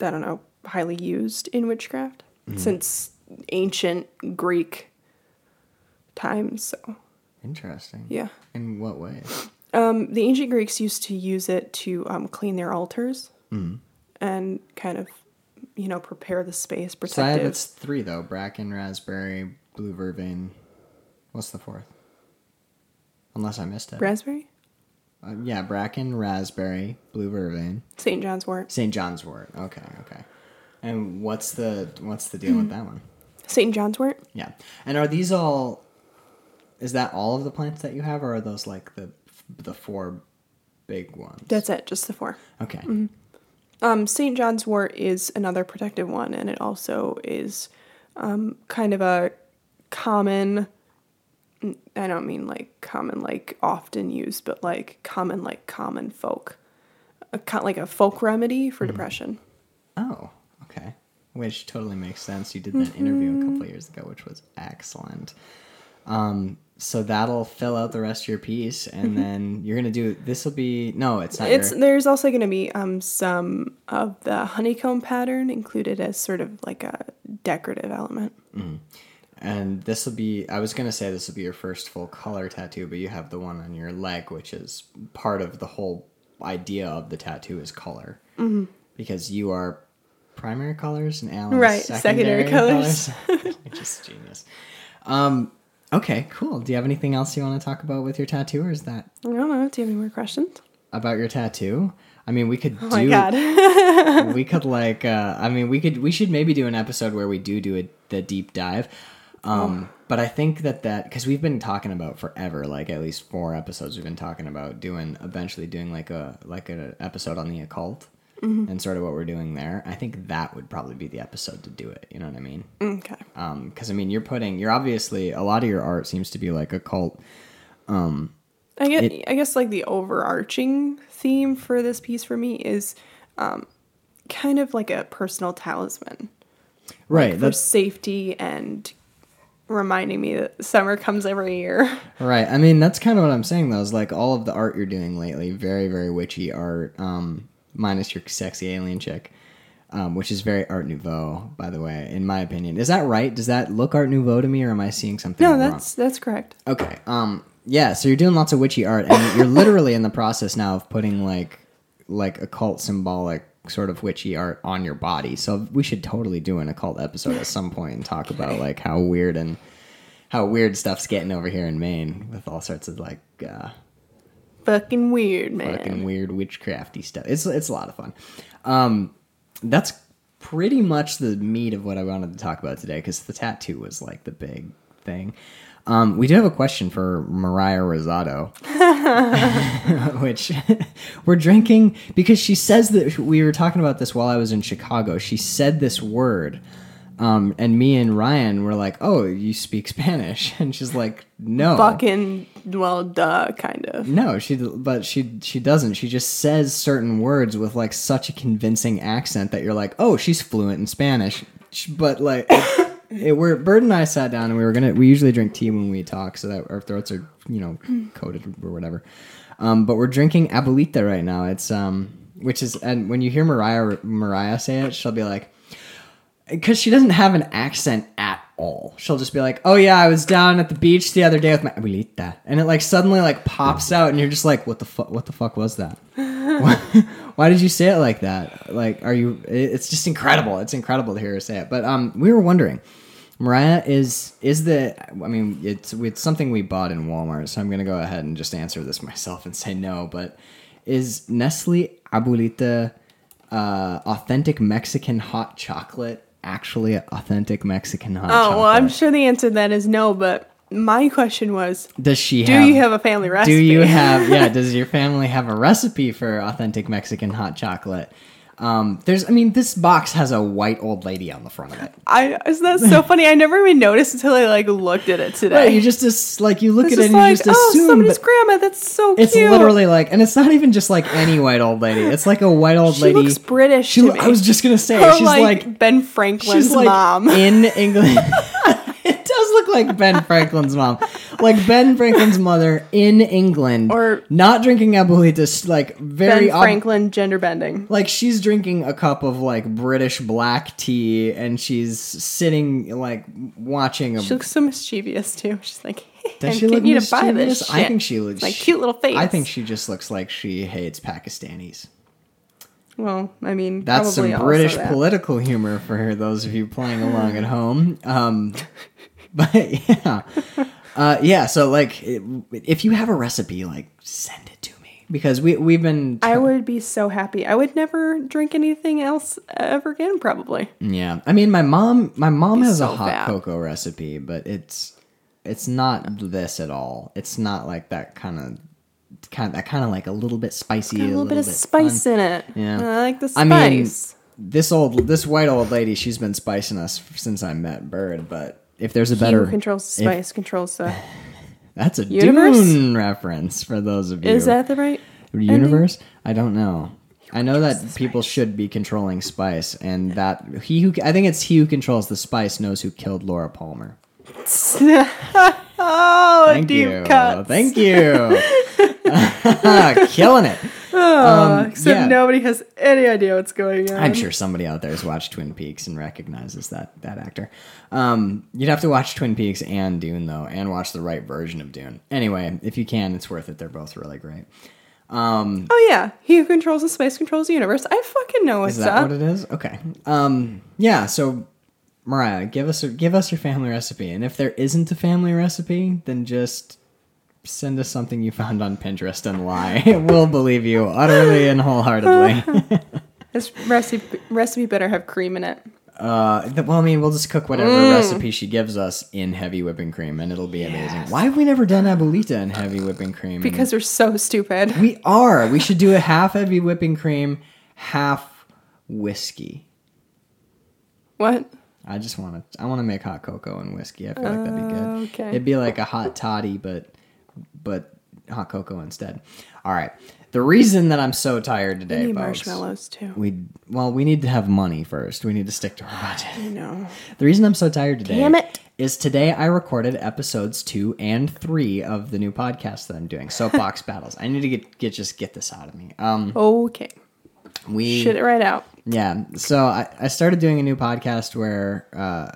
I don't know highly used in witchcraft since ancient Greek times. So interesting. Yeah. In what way? The ancient Greeks used to use it to clean their altars and kind of you know prepare the space. Protective. So I have it's 3 though: bracken, raspberry, blue vervain. What's the 4th? Unless I missed it. Raspberry? Yeah, Bracken, Raspberry, Blue Vervain. St. John's Wort. St. John's Wort. Okay, okay. And what's the deal with that one? St. John's Wort? Yeah. And are these all... Is that all of the plants that you have, or are those like the four big ones? That's it, just the four. Okay. Mm-hmm. St. John's Wort is another protective one, and it also is kind of a common... I don't mean like common, like often used, but like common folk, like a folk remedy for depression. Oh, okay. Which totally makes sense. You did that interview a couple of years ago, which was excellent. So that'll fill out the rest of your piece, and then you're gonna do. This will be no, it's not. There's also gonna be some of the honeycomb pattern included as sort of like a decorative element. Mm. And this will be, I was going to say this will be your first full color tattoo, but you have the one on your leg, which is part of the whole idea of the tattoo is color. Mm-hmm. Because you are primary colors and Alan's secondary colors. Which is genius. Okay, cool. Do you have anything else you want to talk about with your tattoo, or is that? I don't know. Do you have any more questions? About your tattoo? I mean, we could Oh my God. We could like, I mean, we should maybe do an episode where we do the deep dive. But I think that because we've been talking about forever, like at least 4 episodes, we've been talking about eventually doing like an episode on the occult and sort of what we're doing there. I think that would probably be the episode to do it. You know what I mean? Okay. Cause I mean, you're obviously, a lot of your art seems to be like occult. I guess like the overarching theme for this piece for me is, kind of like a personal talisman. Right. Like that's for safety and reminding me that summer comes every year. Right. I mean, that's kind of what I'm saying, though, is like all of the art you're doing lately, very, very witchy art, minus your sexy alien chick, which is very Art Nouveau, by the way, in my opinion. Is that right? Does that look Art Nouveau to me, or am I seeing something wrong? No, that's correct. Okay. Yeah, so you're doing lots of witchy art, and you're literally in the process now of putting like occult symbolic sort of witchy art on your body. So we should totally do an occult episode at some point and talk about like how weird stuff's getting over here in Maine with all sorts of like fucking weird, man. Fucking weird witchcrafty stuff. It's a lot of fun. That's pretty much the meat of what I wanted to talk about today, because the tattoo was like the big thing. We do have a question for Mariah Rosado, which we're drinking because she says that we were talking about this while I was in Chicago. She said this word, and me and Ryan were like, "Oh, you speak Spanish?" And she's like, "No, fucking well, duh, kind of." No, she doesn't. She just says certain words with like such a convincing accent that you're like, "Oh, she's fluent in Spanish," but like. Bird and I sat down, and we usually drink tea when we talk so that our throats are, you know, coated or whatever. But we're drinking Abuelita right now. It's which is, and when you hear Mariah say it, she'll be like, because she doesn't have an accent at all. She'll just be like, "Oh yeah, I was down at the beach the other day with my Abuelita," and it like suddenly like pops out, and you're just like, what the fuck was that? Why did you say it like that? Like, it's just incredible. It's incredible to hear her say it. But we were wondering, Mariah it's something we bought in Walmart, so I'm going to go ahead and just answer this myself and say no, but is Nestle Abuelita authentic Mexican hot chocolate actually authentic Mexican hot chocolate? Oh, well, I'm sure the answer to that is no, but... My question was, do you have a family recipe? Does your family have a recipe for authentic Mexican hot chocolate? This box has a white old lady on the front of it. Isn't that so funny? I never even noticed until I like looked at it today. Right, you just assume somebody's grandma. That's so cute. It's literally like, and it's not even just like any white old lady. It's like a white old lady. She looks British. To me. I was just gonna say, she's like Ben Franklin's mom in England. Look like Ben Franklin's mom, like Ben Franklin's mother in England, or not drinking Abuelita, like very Ben Franklin gender bending. Like she's drinking a cup of like British black tea, and she's sitting like watching. She looks so mischievous too. She's like, hey, does she look mischievous? To buy this shit. I think she looks like cute little face. I think she just looks like she hates Pakistanis. Well, I mean, that's some British political humor for those of you playing along at home. But yeah, so like, if you have a recipe, like send it to me. because we've been... I would be so happy. I would never drink anything else ever again, probably. Yeah. I mean, my mom has a hot cocoa recipe, but it's not this at all. It's not like that kind of like a little bit spicy. Got a little bit of spice in it. Yeah. I like the spice. I mean, this white old lady, she's been spicing us since I met Bird, but if there's a better... Who controls the spice, controls the... That's a universe? Dune reference for those of you. Is that the right universe? Ending? I don't know. I know that people should be controlling spice, and that I think it's he who controls the spice knows who killed Laura Palmer. Thank you. Thank you. Killing it. Except nobody has any idea what's going on. I'm sure somebody out there has watched Twin Peaks and recognizes that actor. You'd have to watch Twin Peaks and Dune, though, and watch the right version of Dune. Anyway, if you can, it's worth it. They're both really great. Oh, yeah. He who controls the space controls the universe. I fucking know what's up. Is that what it is? Okay. Yeah, so... Mariah, give us your family recipe, and if there isn't a family recipe, then just send us something you found on Pinterest and lie. We'll believe you utterly and wholeheartedly. This recipe better have cream in it. Well, I mean, we'll just cook whatever recipe she gives us in heavy whipping cream, and it'll be amazing. Why have we never done Abuelita in heavy whipping cream? Because we're so stupid. We are. We should do a half heavy whipping cream, half whiskey. What? I just want to make hot cocoa and whiskey. I feel like that'd be good. Okay. It'd be like a hot toddy, but hot cocoa instead. All right. The reason that I'm so tired today, we need marshmallows too. We need to have money first. We need to stick to our budget. I know. The reason I'm so tired today, damn it, is today I recorded episodes 2 and 3 of the new podcast that I'm doing, Soapbox Battles. I need to get this out of me. Okay. We shit it right out. Yeah, so I started doing a new podcast where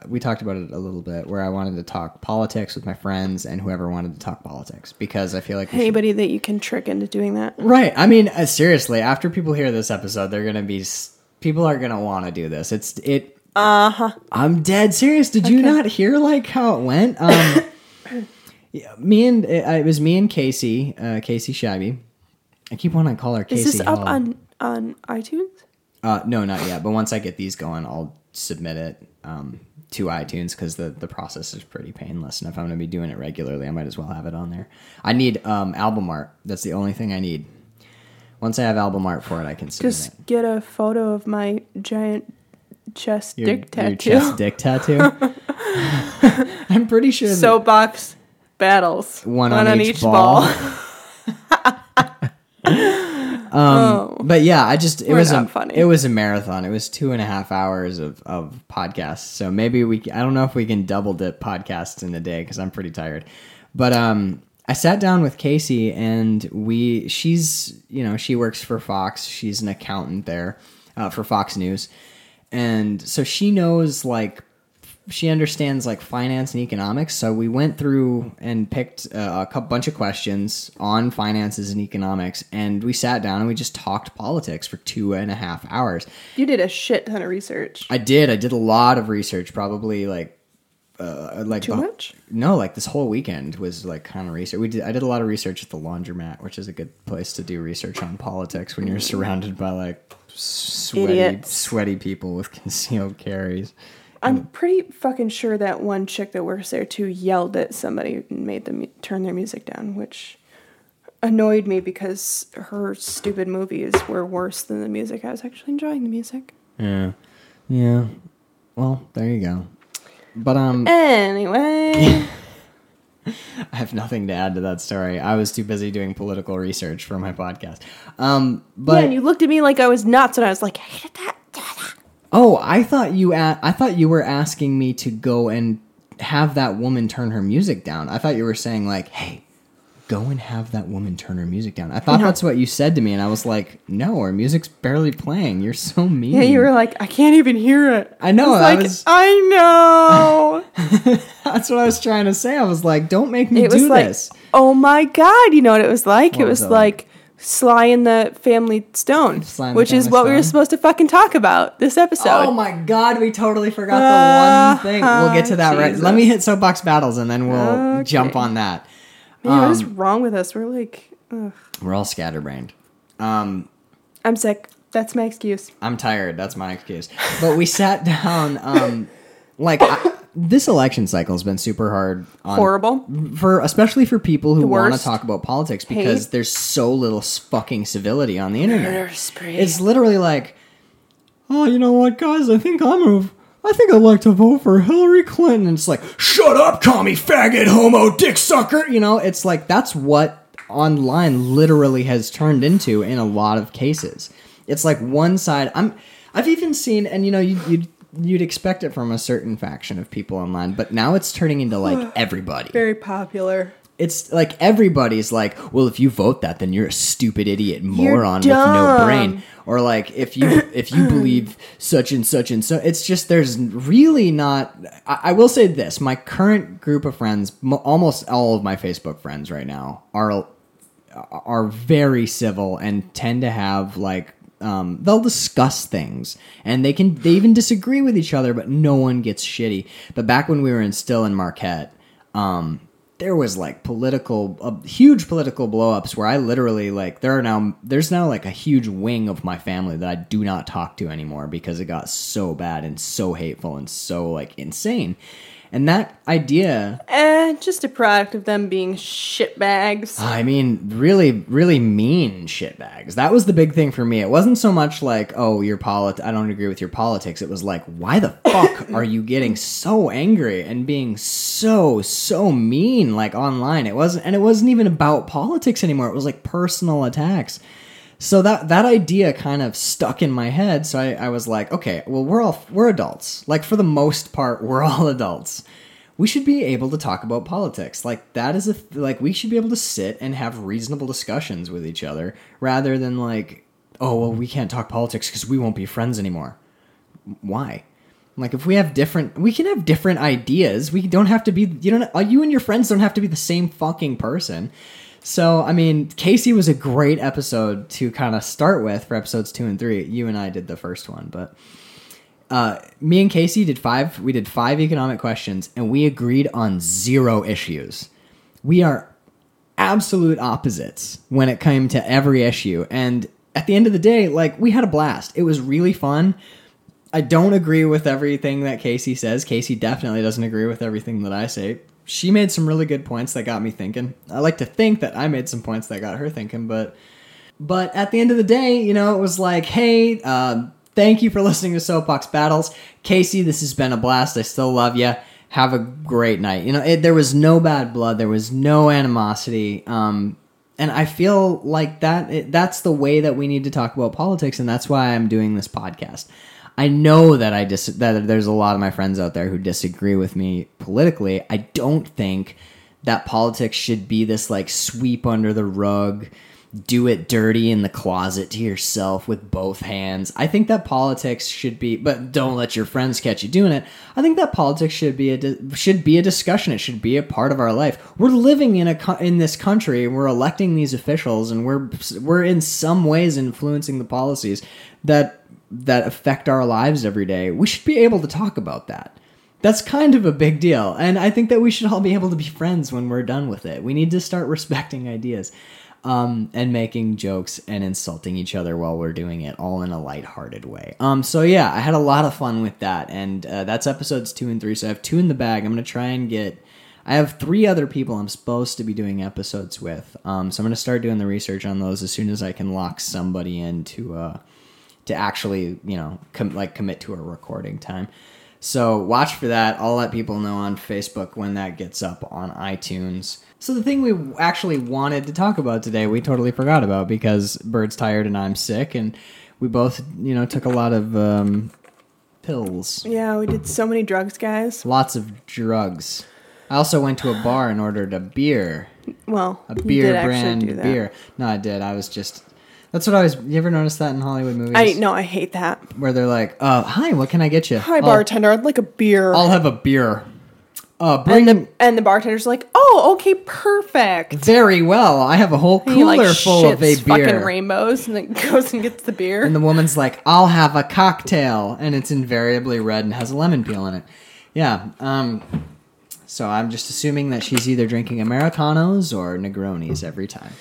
we talked about it a little bit, where I wanted to talk politics with my friends and whoever wanted to talk politics, because I feel like... Anybody that you can trick into doing that. Right. I mean, seriously, after people hear this episode, they're going to be... People are going to want to do this. It. Uh-huh. I'm dead serious. Did you not hear, like, how it went? Yeah, it was me and Casey, Casey Shabby. I keep wanting to call her Casey. Is this up on iTunes? No, not yet. But once I get these going, I'll submit it to iTunes, because the process is pretty painless. And if I'm going to be doing it regularly, I might as well have it on there. I need album art. That's the only thing I need. Once I have album art for it, I can submit it. Just get a photo of my giant chest dick tattoo. Your chest dick tattoo? I'm pretty sure. Soapbox Battles. One on each ball. But yeah, it was a marathon. It was 2.5 hours of podcasts. So maybe I don't know if we can double dip podcasts in a day, cause I'm pretty tired, but, I sat down with Casey and she's, you know, she works for Fox. She's an accountant there, for Fox News. And so she knows, like, she understands, like, finance and economics. So we went through and picked a bunch of questions on finances and economics, and we sat down and we just talked politics for 2.5 hours. You did a shit ton of research. I did a lot of research, probably like too much? No, like this whole weekend was like kind of research. I did a lot of research at the laundromat, which is a good place to do research on politics when you're surrounded by, like, sweaty people with concealed carries. I'm pretty fucking sure that one chick that works there too yelled at somebody and made them turn their music down, which annoyed me because her stupid movies were worse than the music. I was actually enjoying the music. Yeah. Well, there you go. But anyway, I have nothing to add to that story. I was too busy doing political research for my podcast. But yeah, and you looked at me like I was nuts, and I was like, I hated that. Oh, I thought you were asking me to go and have that woman turn her music down. I thought you were saying, like, hey, go and have that woman turn her music down. I thought that's what you said to me, and I was like, no, her music's barely playing. You're so mean. Yeah, you were like, I can't even hear it. I know. I know. That's what I was trying to say. I was like, don't make me do this. Oh, my God. You know what it was like? What it was like... Sly and the Family Stone, which is what we were supposed to fucking talk about this episode. Oh my God, we totally forgot the one thing. We'll get to that right. Let me hit Soapbox Battles and then we'll jump on that. Man, what is wrong with us? We're like Ugh. We're all scatterbrained. I'm sick. That's my excuse. I'm tired. That's my excuse. But we sat down, this election cycle has been super hard. Horrible. Especially for people who want to talk about politics because there's so little fucking civility on the internet. It's literally like, oh, you know what, guys? I think I'd like to vote for Hillary Clinton. And it's like, shut up, commie, faggot, homo, dick sucker. You know, it's like, that's what online literally has turned into in a lot of cases. It's like one side. I've even seen, and you know, you'd expect it from a certain faction of people online, but now it's turning into like everybody. Very popular. It's like everybody's like, well, if you vote that, then you're a stupid idiot moron with no brain. Or like, if you believe such and such and so, it's just, there's really not, I will say this, my current group of friends, almost all of my Facebook friends right now are very civil and tend to have like, they'll discuss things and they even disagree with each other, but no one gets shitty. But back when we were still in Marquette, there was like huge political blowups where I literally like, there's now like a huge wing of my family that I do not talk to anymore because it got so bad and so hateful and so like insane. And that idea... just a product of them being shitbags. I mean, really, really mean shitbags. That was the big thing for me. It wasn't so much like, oh, I don't agree with your politics. It was like, why the fuck are you getting so angry and being so, so mean, like, online? It wasn't even about politics anymore. It was like personal attacks. So that idea kind of stuck in my head. So I was like, okay, well, we're adults. Like, for the most part, we're all adults. We should be able to talk about politics. Like, that is we should be able to sit and have reasonable discussions with each other rather than like, oh, well, we can't talk politics because we won't be friends anymore. Why? Like, if we can have different ideas. We don't have to be, you and your friends don't have to be the same fucking person. So, I mean, Casey was a great episode to kind of start with for episodes 2 and 3. You and I did the first one, but me and Casey did 5 economic questions, and we agreed on 0 issues. We are absolute opposites when it came to every issue. And at the end of the day, like, we had a blast. It was really fun. I don't agree with everything that Casey says. Casey definitely doesn't agree with everything that I say. She made some really good points that got me thinking. I like to think that I made some points that got her thinking, but at the end of the day, you know, it was like, hey, thank you for listening to Soapbox Battles. Casey, this has been a blast. I still love you. Have a great night. You know, there was no bad blood. There was no animosity. And I feel like that's the way that we need to talk about politics, and that's why I'm doing this podcast. I know that that there's a lot of my friends out there who disagree with me politically. I don't think that politics should be this like sweep under the rug, do it dirty in the closet to yourself with both hands. I think that politics should be, but don't let your friends catch you doing it. I think that politics should be a discussion. It should be a part of our life. We're living in this country, and we're electing these officials, and we're in some ways influencing the policies that affect our lives every day. We should be able to talk about that. That's kind of a big deal. And I think that we should all be able to be friends when we're done with it. We need to start respecting ideas and making jokes and insulting each other while we're doing it, all in a lighthearted way. So yeah, I had a lot of fun with that. And that's episodes 2 and 3. So I have 2 in the bag. I'm going to try and I have 3 other people I'm supposed to be doing episodes with. So I'm going to start doing the research on those as soon as I can lock somebody into to actually, you know, commit to a recording time. So watch for that. I'll let people know on Facebook when that gets up on iTunes. So the thing we actually wanted to talk about today, we totally forgot about because Bird's tired and I'm sick, and we both, you know, took a lot of pills. Yeah, we did so many drugs, guys. Lots of drugs. I also went to a bar and ordered a beer. Well, a beer, you did brand actually do that. Beer. No, I did. I was just... That's what I was... You ever notice that in Hollywood movies? I hate that. Where they're like, hi, what can I get you? Hi, bartender, I'd like a beer. I'll have a beer. And the bartender's like, oh, okay, perfect. Very well. I have a whole cooler full of a beer. Fucking rainbows, and then goes and gets the beer. And the woman's like, I'll have a cocktail. And it's invariably red and has a lemon peel in it. Yeah. So I'm just assuming that she's either drinking Americanos or Negronis every time.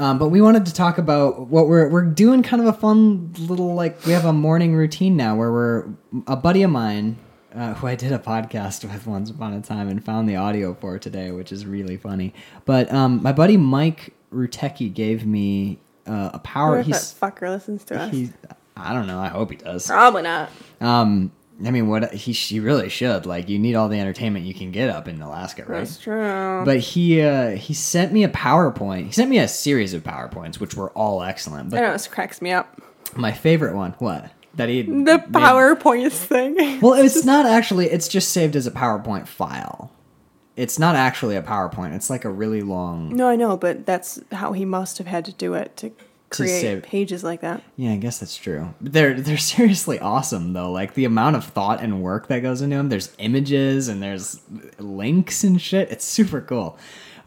But we wanted to talk about what we're doing. Kind of a fun little, like, we have a morning routine now where a buddy of mine who I did a podcast with once upon a time and found the audio for today, which is really funny. But my buddy Mike Rutecki gave me a power. What if that fucker listens to us? I don't know. I hope he does. Probably not. I mean, she really should. Like, you need all the entertainment you can get up in Alaska, right? That's true. But he sent me a PowerPoint. He sent me a series of PowerPoints, which were all excellent. But this cracks me up. My favorite one, what? The PowerPoint thing. Well, it's not actually. It's just saved as a PowerPoint file. It's not actually a PowerPoint. It's like a really long. No, I know, but that's how he must have had to do it to create pages like that. Yeah, I guess that's true. They're seriously awesome though. Like, the amount of thought and work that goes into them. There's images and there's links and shit. It's super cool.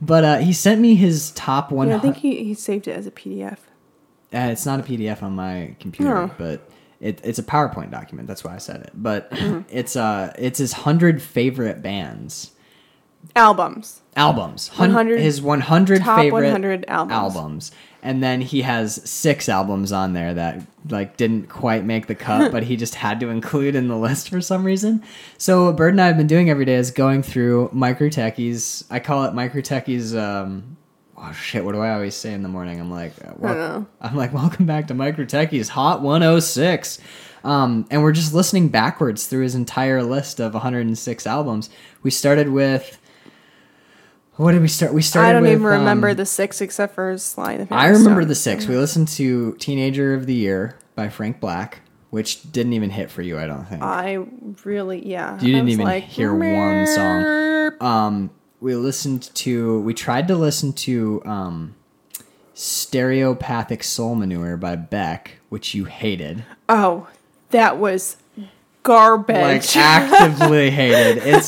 But he sent me his top 100. Yeah, I think he saved it as a PDF. It's not a PDF on my computer, but it's a PowerPoint document. That's why I said it. But it's his 100 favorite bands. Albums. 100, his 100 top favorite 100 albums. And then he has 6 albums on there that, like, didn't quite make the cut, but he just had to include in the list for some reason. So what Bird and I have been doing every day is going through Mike Rutecki's, I call it Mike Rutecki's, oh shit, what do I always say in the morning? I'm like, welcome back to Mike Rutecki's Hot 106. And we're just listening backwards through his entire list of 106 albums. We started with... What did we start? I don't even remember the 6 except for Sly and the Family Stone. I remember the 6. We listened to Teenager of the Year by Frank Black, which didn't even hit for you, I don't think. You didn't even hear one song. We tried to listen to Stereopathic Soul Manure by Beck, which you hated. Oh, that was garbage. Like, actively hated.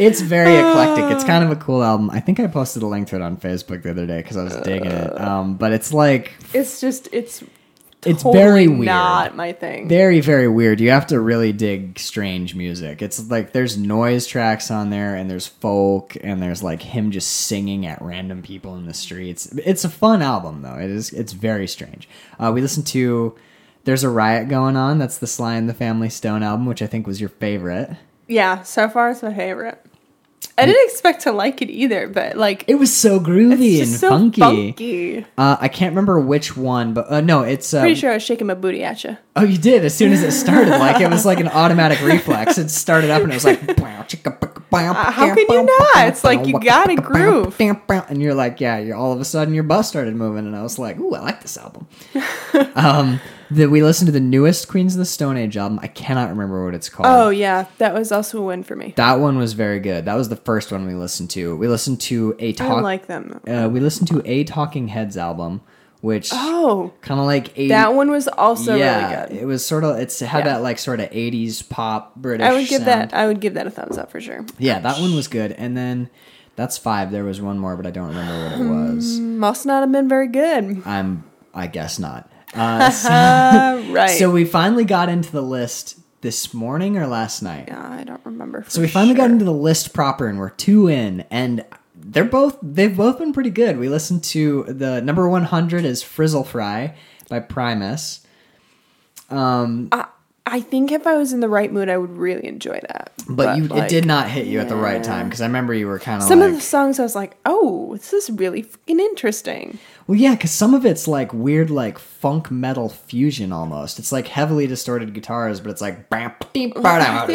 It's very eclectic. It's kind of a cool album. I think I posted a link to it on Facebook the other day because I was digging it. But it's like... It's totally very weird. Not my thing. Very, very weird. You have to really dig strange music. It's like there's noise tracks on there and there's folk and there's like him just singing at random people in the streets. It's a fun album though. It's very strange. We listened to There's a Riot Going On. That's the Sly and the Family Stone album, which I think was your favorite. Yeah, so far it's my favorite. I didn't expect to like it either, but like... It was so groovy and so funky. I can't remember which one, but no, it's... Pretty sure I was shaking my booty at you. Oh, you did? As soon as it started, like it was like an automatic reflex. It started up and it was like... how can you not? It's like you got a groove. And you're like, yeah, all of a sudden your bus started moving and I was like, ooh, I like this album. We listened to the newest Queens of the Stone Age album. I cannot remember what it's called. Oh, yeah. That was also a win for me. That one was very good. That was the first one we listened to. We listened to I don't like them. We listened to a Talking Heads album, which kind of like... that one was also really good. It was sort of... that like sort of 80s pop British sound. I would give that a thumbs up for sure. Yeah, that one was good. And then... That's 5. There was one more, but I don't remember what it was. Must not have been very good. I guess not. Right. So we finally got into the list this morning or last night. Yeah, I don't remember. So we finally got into the list proper, and we're 2 in, and they've both been pretty good. We listened to the number 100 is Frizzle Fry by Primus. I think if I was in the right mood, I would really enjoy that. But it did not hit you at the right time, because I remember you were kind of like... Some of the songs I was like, oh, this is really fucking interesting. Well, yeah, because some of it's like weird, like funk metal fusion almost. It's like heavily distorted guitars, but it's like... There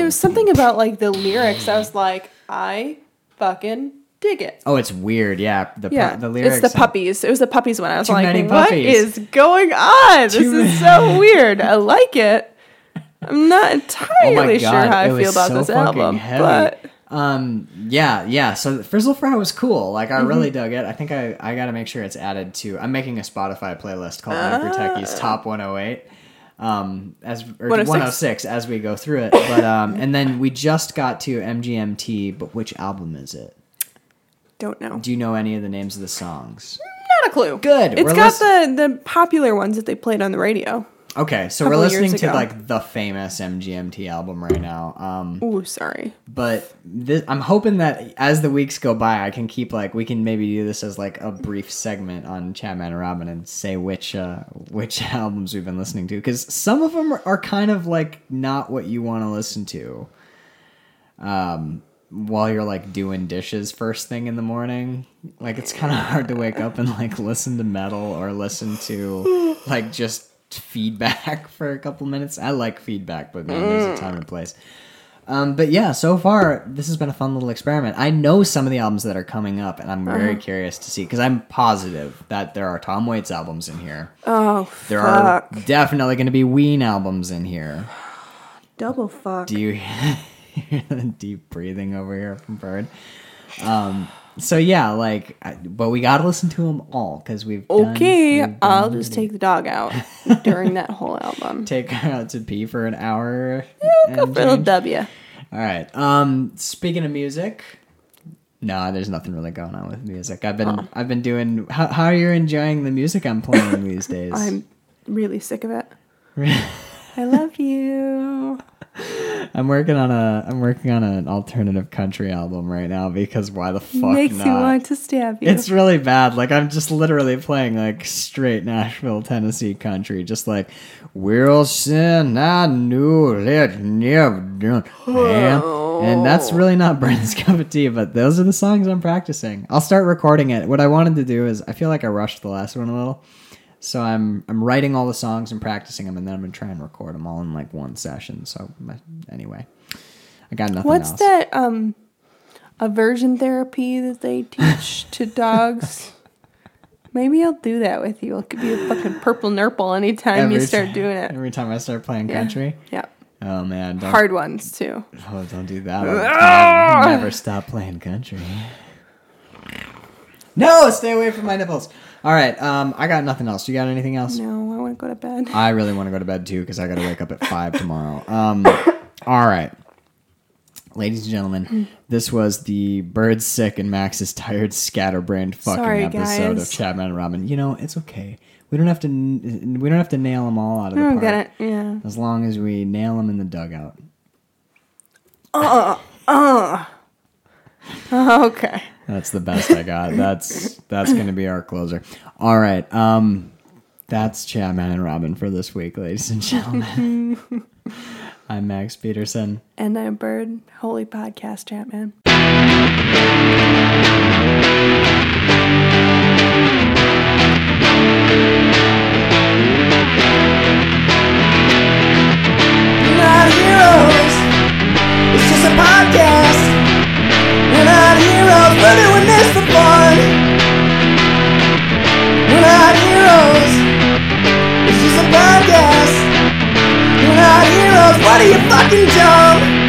was something about like the lyrics. I was like, I fucking dig it. Oh, it's weird, yeah. The lyrics. It's the puppies. It was the puppies one. I was like, what is going on? This is so weird. I like it. I'm not entirely sure how I feel about this album, but so Frizzle Fry was cool. Like, I really dug it. I think I got to make sure it's added to. I'm making a Spotify playlist called Mike Rutecki's Top 108, 106 as we go through it. But and then we just got to MGMT, but which album is it? Don't know. Do you know any of the names of the songs? Not a clue. Good. It's got the popular ones that they played on the radio. Okay, so we're listening to like the famous MGMT album right now. Ooh, sorry. But I'm hoping that as the weeks go by, I can keep like we can maybe do this as like a brief segment on Chapman and Robin and say which albums we've been listening to, because some of them are kind of like not what you want to listen to. While you're like doing dishes first thing in the morning, like it's kind of hard to wake up and like listen to metal or listen to like just feedback for a couple minutes. I like feedback, but man, there's a time and place. But yeah, so far this has been a fun little experiment. I know some of the albums that are coming up, and I'm very curious to see, because I'm positive that there are Tom Waits albums in here. Oh, there fuck. Are definitely going to be Ween albums in here. Double fuck. Do you hear the deep breathing over here from Bird? So yeah, like, but we gotta listen to them all, because we've I'll just take the dog out during that whole album. Take her out to pee for an hour. Go for a little W. All right. Speaking of music, no, there's nothing really going on with music. I've been doing. How are you enjoying the music I'm playing these days? I'm really sick of it. I love you. I'm working on an alternative country album right now, because why the fuck makes not? You want to stab you. It's really bad. Like I'm just literally playing like straight Nashville, Tennessee country, just like Wilson, I knew it never done. And that's really not Brent's cup of tea, but those are the songs I'm practicing. I'll start recording it. What I wanted to do is I feel like I rushed the last one a little. So I'm writing all the songs and practicing them, and then I'm going to try and record them all in like one session. So anyway, I got nothing else. What's that aversion therapy that they teach to dogs? Maybe I'll do that with you. It could be a fucking purple nurple anytime you start doing it. Every time I start playing country? Yeah. Oh, man. Hard ones, too. Oh, don't do that one. I'll never stop playing country. No, stay away from my nipples. All right, I got nothing else. You got anything else? No, I want to go to bed. I really want to go to bed, too, because I got to wake up at 5 tomorrow. All right. Ladies and gentlemen, this was the Bird's Sick and Max is Tired Scatterbrained fucking episode of Chapman and Robin. You know, it's okay. We don't have to nail them all out of the park. I get it, yeah. As long as we nail them in the dugout. Okay. That's the best I got. That's going to be our closer. All right. That's Chapman and Robin for this week, ladies and gentlemen. I'm Max Peterson. And I'm Bird. Holy podcast, Chapman. We're not heroes. It's just a podcast. We're not heroes, we're doing this for fun. We're not heroes, it's just a podcast. We're not heroes, what are you fucking dumb?